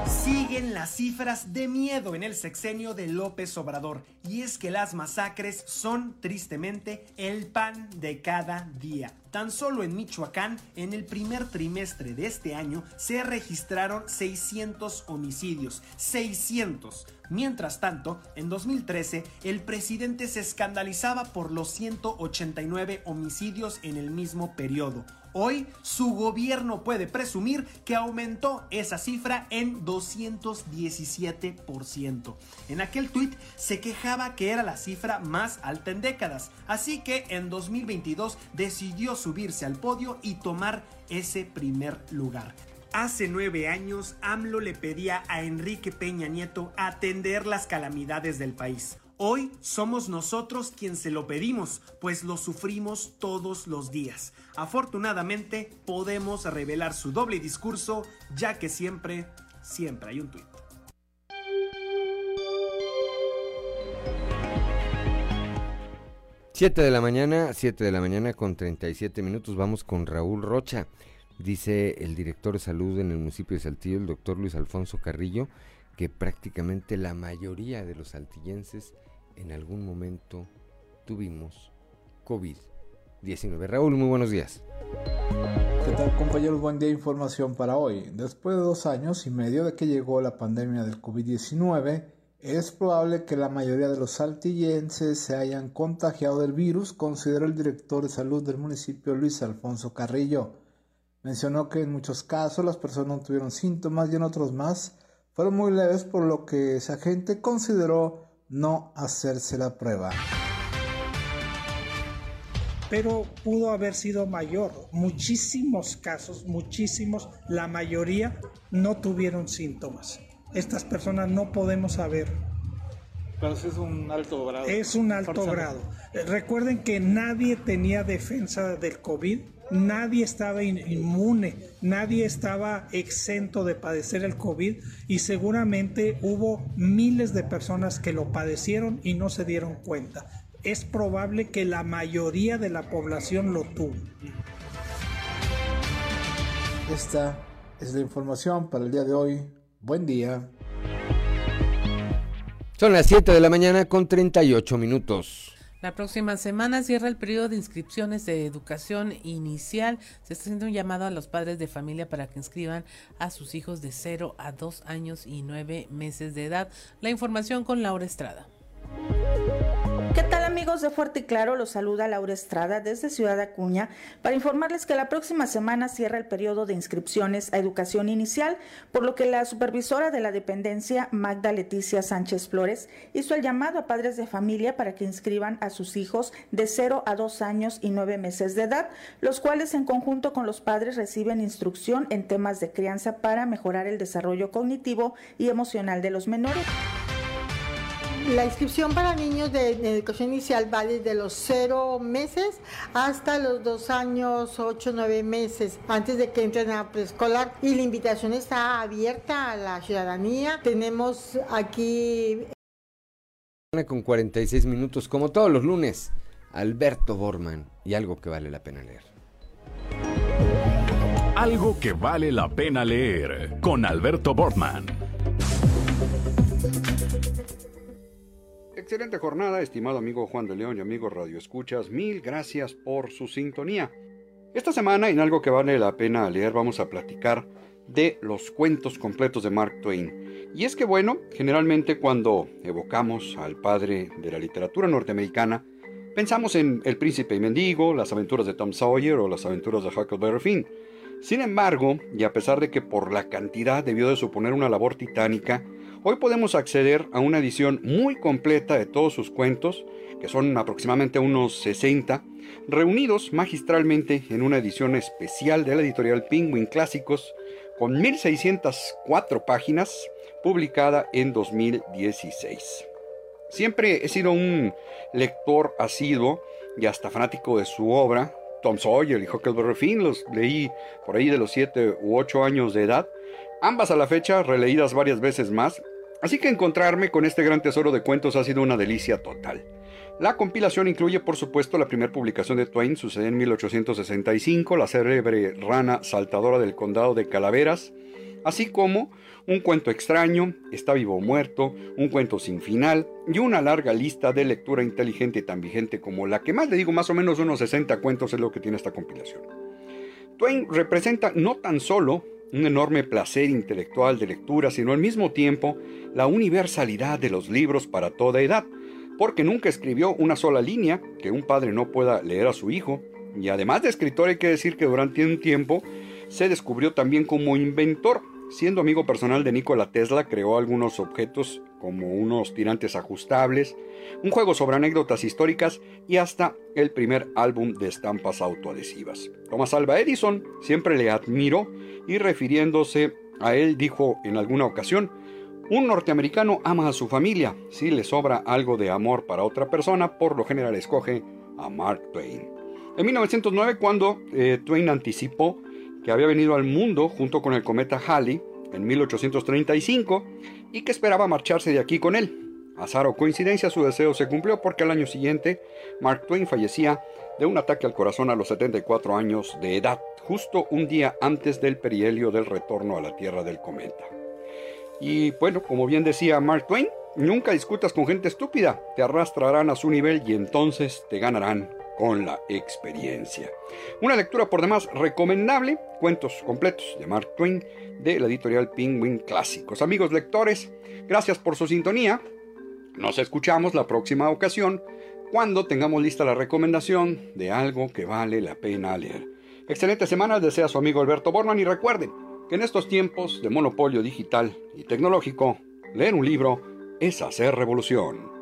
Siguen las cifras de miedo en el sexenio de López Obrador, y es que las masacres son, tristemente, el pan de cada día. Tan solo en Michoacán, en el primer trimestre de este año, se registraron 600 homicidios. ¡600! Mientras tanto, en 2013, el presidente se escandalizaba por los 189 homicidios en el mismo periodo. Hoy, su gobierno puede presumir que aumentó esa cifra en 217%. En aquel tuit se quejaba que era la cifra más alta en décadas, así que en 2022 decidió subirse al podio y tomar ese primer lugar. Hace 9 años, AMLO le pedía a Enrique Peña Nieto atender las calamidades del país. Hoy somos nosotros quienes se lo pedimos, pues lo sufrimos todos los días. Afortunadamente, podemos revelar su doble discurso, ya que siempre, siempre hay un tuit. Siete de la mañana con 37 minutos. Vamos con Raúl Rocha. Dice el director de salud en el municipio de Saltillo, el doctor Luis Alfonso Carrillo, que prácticamente la mayoría de los saltillenses en algún momento tuvimos COVID-19. Raúl, muy buenos días. ¿Qué tal, compañeros? Buen día, información para hoy. Después de 2 años y medio de que llegó la pandemia del COVID-19, es probable que la mayoría de los saltillenses se hayan contagiado del virus, consideró el director de salud del municipio, Luis Alfonso Carrillo. Mencionó que en muchos casos las personas no tuvieron síntomas y en otros más fueron muy leves, por lo que esa gente consideró no hacerse la prueba. Pero pudo haber sido mayor. Muchísimos casos, la mayoría no tuvieron síntomas. Estas personas no podemos saber. Pero es un alto grado. Es un alto grado. Recuerden que nadie tenía defensa del COVID. Nadie estaba inmune, nadie estaba exento de padecer el COVID, y seguramente hubo miles de personas que lo padecieron y no se dieron cuenta. Es probable que la mayoría de la población lo tuvo. Esta es la información para el día de hoy. Buen día. Son las 7 de la mañana con 38 minutos. La próxima semana cierra el periodo de inscripciones de educación inicial. Se está haciendo un llamado a los padres de familia para que inscriban a sus hijos de 0 a 2 años y 9 meses de edad. La información con Laura Estrada. ¿Qué tal, amigos de Fuerte y Claro? Los saluda Laura Estrada desde Ciudad Acuña para informarles que la próxima semana cierra el periodo de inscripciones a educación inicial, por lo que la supervisora de la dependencia, Magda Leticia Sánchez Flores, hizo el llamado a padres de familia para que inscriban a sus hijos de 0 a 2 años y 9 meses de edad, los cuales en conjunto con los padres reciben instrucción en temas de crianza para mejorar el desarrollo cognitivo y emocional de los menores. La inscripción para niños de educación inicial va desde los 0 meses hasta los 2 años, 8, 9 meses, antes de que entren a preescolar. Y la invitación está abierta a la ciudadanía. Tenemos aquí... Con 46 minutos, como todos los lunes, Alberto Borman y algo que vale la pena leer. Algo que vale la pena leer con Alberto Borman. Excelente jornada, estimado amigo Juan de León y amigos radioescuchas, mil gracias por su sintonía. Esta semana, en algo que vale la pena leer, vamos a platicar de los cuentos completos de Mark Twain. Y es que, bueno, generalmente cuando evocamos al padre de la literatura norteamericana, pensamos en El Príncipe y Mendigo, Las Aventuras de Tom Sawyer o Las Aventuras de Huckleberry Finn. Sin embargo, y a pesar de que por la cantidad debió de suponer una labor titánica, hoy podemos acceder a una edición muy completa de todos sus cuentos, que son aproximadamente unos 60, reunidos magistralmente en una edición especial de la editorial Penguin Clásicos, con 1,604 páginas, publicada en 2016. Siempre he sido un lector asiduo y hasta fanático de su obra. Tom Sawyer y Huckleberry Finn los leí por ahí de los 7 u 8 años de edad, ambas a la fecha releídas varias veces más, así que encontrarme con este gran tesoro de cuentos ha sido una delicia total. La compilación incluye, por supuesto, la primera publicación de Twain, sucede en 1865, la célebre rana saltadora del condado de Calaveras, así como Un cuento extraño, Está vivo o muerto, Un cuento sin final y una larga lista de lectura inteligente tan vigente como la que más, le digo, más o menos unos 60 cuentos es lo que tiene esta compilación. Twain representa no tan solo un enorme placer intelectual de lectura, sino al mismo tiempo la universalidad de los libros para toda edad, porque nunca escribió una sola línea que un padre no pueda leer a su hijo, y además de escritor hay que decir que durante un tiempo se descubrió también como inventor. Siendo amigo personal de Nikola Tesla, creó algunos objetos como unos tirantes ajustables, un juego sobre anécdotas históricas y hasta el primer álbum de estampas autoadhesivas. Thomas Alva Edison siempre le admiró y refiriéndose a él dijo en alguna ocasión: un norteamericano ama a su familia, si le sobra algo de amor para otra persona, por lo general escoge a Mark Twain. En 1909, cuando Twain anticipó que había venido al mundo junto con el cometa Halley en 1835 y que esperaba marcharse de aquí con él. Azar o coincidencia, su deseo se cumplió porque al año siguiente Mark Twain fallecía de un ataque al corazón a los 74 años de edad, justo un día antes del perihelio del retorno a la Tierra del cometa. Y bueno, como bien decía Mark Twain, nunca discutas con gente estúpida, te arrastrarán a su nivel y entonces te ganarán con la experiencia. Una lectura por demás recomendable, Cuentos completos de Mark Twain, de la editorial Penguin Clásicos. Amigos lectores, gracias por su sintonía. Nos escuchamos la próxima ocasión cuando tengamos lista la recomendación de algo que vale la pena leer. Excelente semana, desea su amigo Alberto Borman, y recuerden que en estos tiempos de monopolio digital y tecnológico, leer un libro es hacer revolución.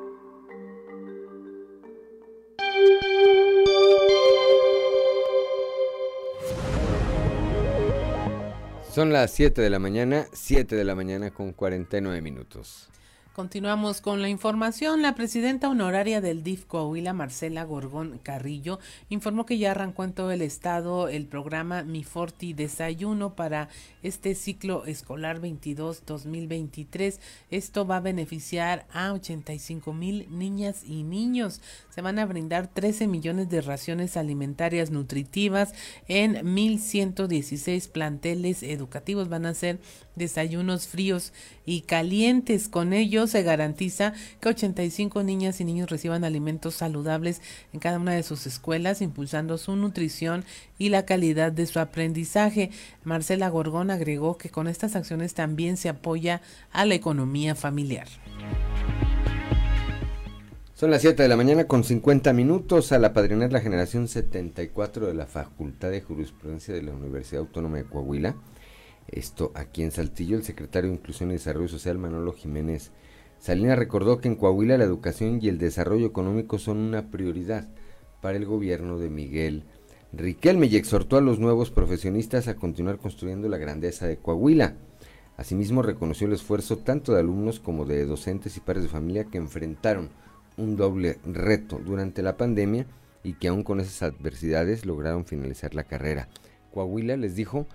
Son las 7 de la mañana, 7 de la mañana con 49 minutos. Continuamos con la información. La presidenta honoraria del DIF Coahuila, Marcela Gorgón Carrillo, informó que ya arrancó en todo el estado el programa Mi Forti Desayuno para este ciclo escolar 22-2023. Esto va a beneficiar a 85,000 niñas y niños. Se van a brindar 13 millones de raciones alimentarias nutritivas en 1,116 planteles educativos. Van a ser desayunos fríos y calientes. Con ello se garantiza que 85 niñas y niños reciban alimentos saludables en cada una de sus escuelas, impulsando su nutrición y la calidad de su aprendizaje. Marcela Gorgón agregó que con estas acciones también se apoya a la economía familiar. Son las 7 de la mañana con 50 minutos. Al apadrinar la generación 74 de la Facultad de Jurisprudencia de la Universidad Autónoma de Coahuila, esto aquí en Saltillo, el secretario de Inclusión y Desarrollo Social, Manolo Jiménez Salinas, recordó que en Coahuila la educación y el desarrollo económico son una prioridad para el gobierno de Miguel Riquelme y exhortó a los nuevos profesionistas a continuar construyendo la grandeza de Coahuila. Asimismo, reconoció el esfuerzo tanto de alumnos como de docentes y padres de familia que enfrentaron un doble reto durante la pandemia y que aún con esas adversidades lograron finalizar la carrera. Coahuila, les dijo,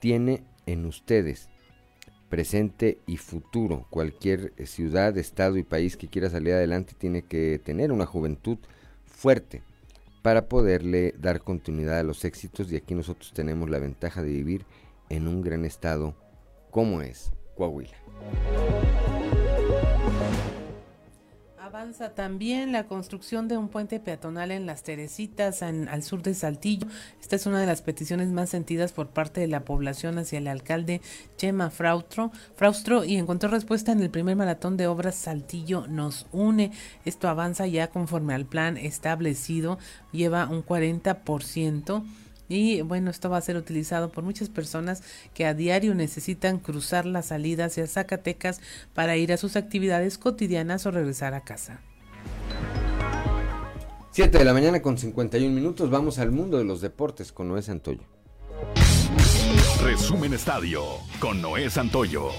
tiene en ustedes presente y futuro. Cualquier ciudad, estado y país que quiera salir adelante tiene que tener una juventud fuerte para poderle dar continuidad a los éxitos, y aquí nosotros tenemos la ventaja de vivir en un gran estado como es Coahuila. Avanza también la construcción de un puente peatonal en Las Teresitas, al sur de Saltillo. Esta es una de las peticiones más sentidas por parte de la población hacia el alcalde Chema Fraustro, y encontró respuesta en el primer maratón de obras Saltillo Nos Une. Esto avanza ya conforme al plan establecido, lleva un 40%. Y bueno, esto va a ser utilizado por muchas personas que a diario necesitan cruzar la salida hacia Zacatecas para ir a sus actividades cotidianas o regresar a casa. 7 de la mañana con 51 minutos. Vamos al mundo de los deportes con Noé Santoyo. Resumen Estadio con Noé Santoyo.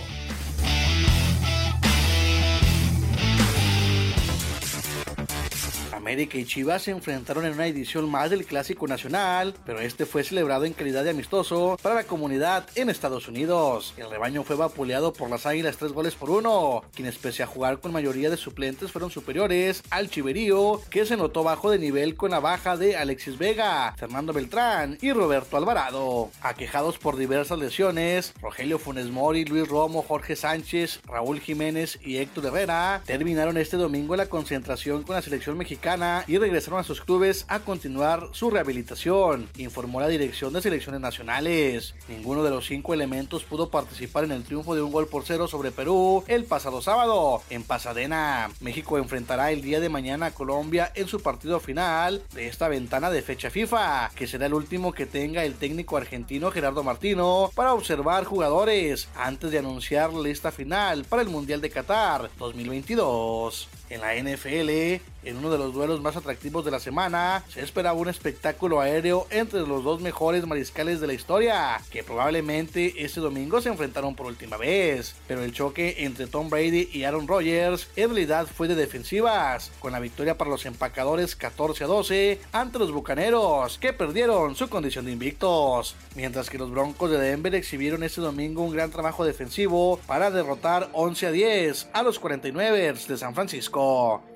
América y Chivas se enfrentaron en una edición más del Clásico Nacional, pero este fue celebrado en calidad de amistoso para la comunidad en Estados Unidos. El rebaño fue vapuleado por las Águilas 3-1, quienes pese a jugar con mayoría de suplentes fueron superiores al chiverío, que se notó bajo de nivel con la baja de Alexis Vega, Fernando Beltrán y Roberto Alvarado. Aquejados por diversas lesiones, Rogelio Funes Mori, Luis Romo, Jorge Sánchez, Raúl Jiménez y Héctor Herrera terminaron este domingo la concentración con la selección mexicana y regresaron a sus clubes a continuar su rehabilitación, informó la Dirección de Selecciones Nacionales. Ninguno de los 5 elementos pudo participar en el triunfo de 1-0 sobre Perú el pasado sábado en Pasadena. México enfrentará el día de mañana a Colombia en su partido final de esta ventana de fecha FIFA, que será el último que tenga el técnico argentino Gerardo Martino para observar jugadores antes de anunciar la lista final para el Mundial de Qatar 2022. En la NFL, en uno de los duelos más atractivos de la semana, se esperaba un espectáculo aéreo entre los dos mejores mariscales de la historia, que probablemente este domingo se enfrentaron por última vez, pero el choque entre Tom Brady y Aaron Rodgers en realidad fue de defensivas, con la victoria para los empacadores 14-12 ante los bucaneros, que perdieron su condición de invictos, mientras que los Broncos de Denver exhibieron este domingo un gran trabajo defensivo para derrotar 11-10 a los 49ers de San Francisco.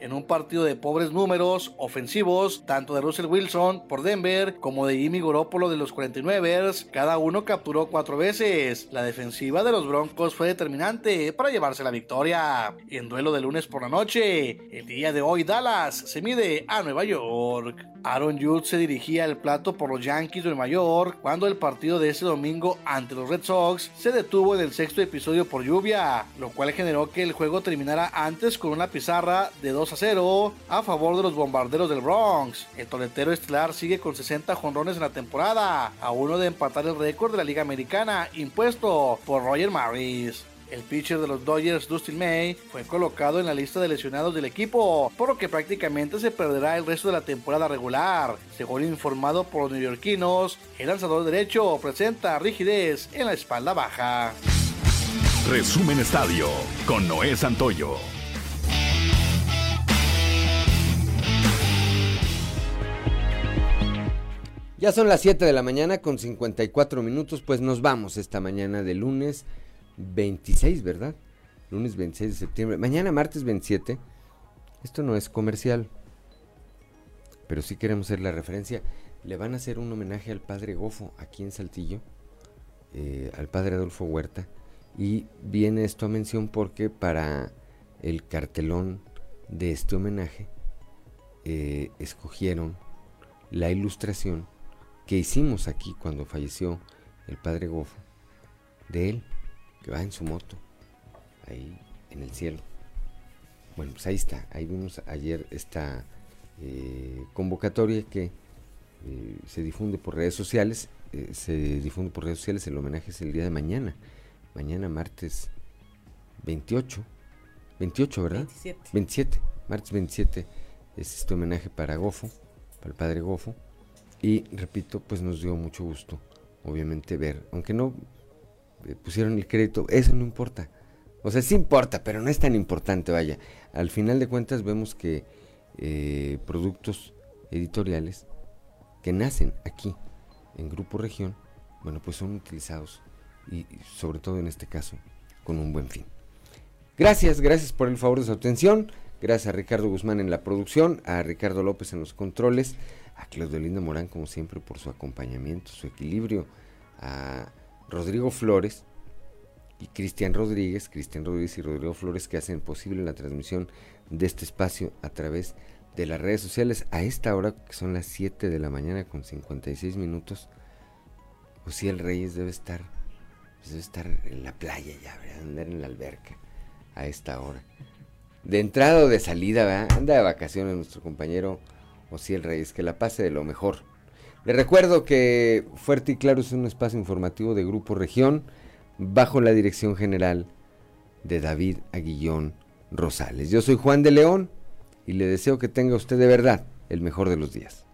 En un partido de pobres números ofensivos, tanto de Russell Wilson por Denver como de Jimmy Garoppolo de los 49ers, cada uno capturó 4 veces. La defensiva de los Broncos fue determinante para llevarse la victoria. En duelo de lunes por la noche, el día de hoy Dallas se mide a Nueva York. Aaron Judge se dirigía al plato por los Yankees de Nueva York cuando el partido de ese domingo ante los Red Sox se detuvo en el 6º episodio por lluvia, lo cual generó que el juego terminara antes con una pizarra de 2-0 a favor de los Bombarderos del Bronx. El toletero estelar sigue con 60 jonrones en la temporada, a uno de empatar el récord de la Liga Americana impuesto por Roger Maris. El pitcher de los Dodgers, Dustin May, fue colocado en la lista de lesionados del equipo, por lo que prácticamente se perderá el resto de la temporada regular. Según informado por los neoyorquinos, el lanzador derecho presenta rigidez en la espalda baja. Resumen Estadio con Noé Santoyo. Ya son las 7 de la mañana con 54 minutos, pues nos vamos esta mañana de lunes 26, ¿verdad? Lunes 26 de septiembre, mañana martes 27, esto no es comercial, pero sí queremos hacer la referencia. Le van a hacer un homenaje al padre Gofo aquí en Saltillo, al padre Adolfo Huerta, y viene esto a mención porque para el cartelón de este homenaje escogieron la ilustración que hicimos aquí cuando falleció el padre Gofo, de él, que va en su moto, ahí en el cielo. Bueno, pues ahí está, ahí vimos ayer esta convocatoria que se difunde por redes sociales, el homenaje es el día de mañana, martes 28, ¿verdad? 27, martes 27 es este homenaje para Gofo, para el padre Gofo. Y repito, pues nos dio mucho gusto, obviamente, ver, aunque no pusieron el crédito, eso no importa. O sea, sí importa, pero no es tan importante, vaya. Al final de cuentas vemos que productos editoriales que nacen aquí, en Grupo Región, bueno, pues son utilizados, y sobre todo en este caso, con un buen fin. Gracias por el favor de su atención. Gracias a Ricardo Guzmán en la producción, a Ricardo López en los controles, a Claudia Olinda Morán, como siempre, por su acompañamiento, su equilibrio, a Rodrigo Flores y Cristian Rodríguez y Rodrigo Flores, que hacen posible la transmisión de este espacio a través de las redes sociales. A esta hora, que son las 7 de la mañana con 56 minutos, Ociel Reyes debe estar en la playa ya, ¿verdad? Andar en la alberca a esta hora. De entrada o de salida, ¿verdad? Anda de vacaciones nuestro compañero Ociel Reyes, que la pase de lo mejor. Les recuerdo que Fuerte y Claro es un espacio informativo de Grupo Región, bajo la dirección general de David Aguillón Rosales. Yo soy Juan de León y le deseo que tenga usted de verdad el mejor de los días.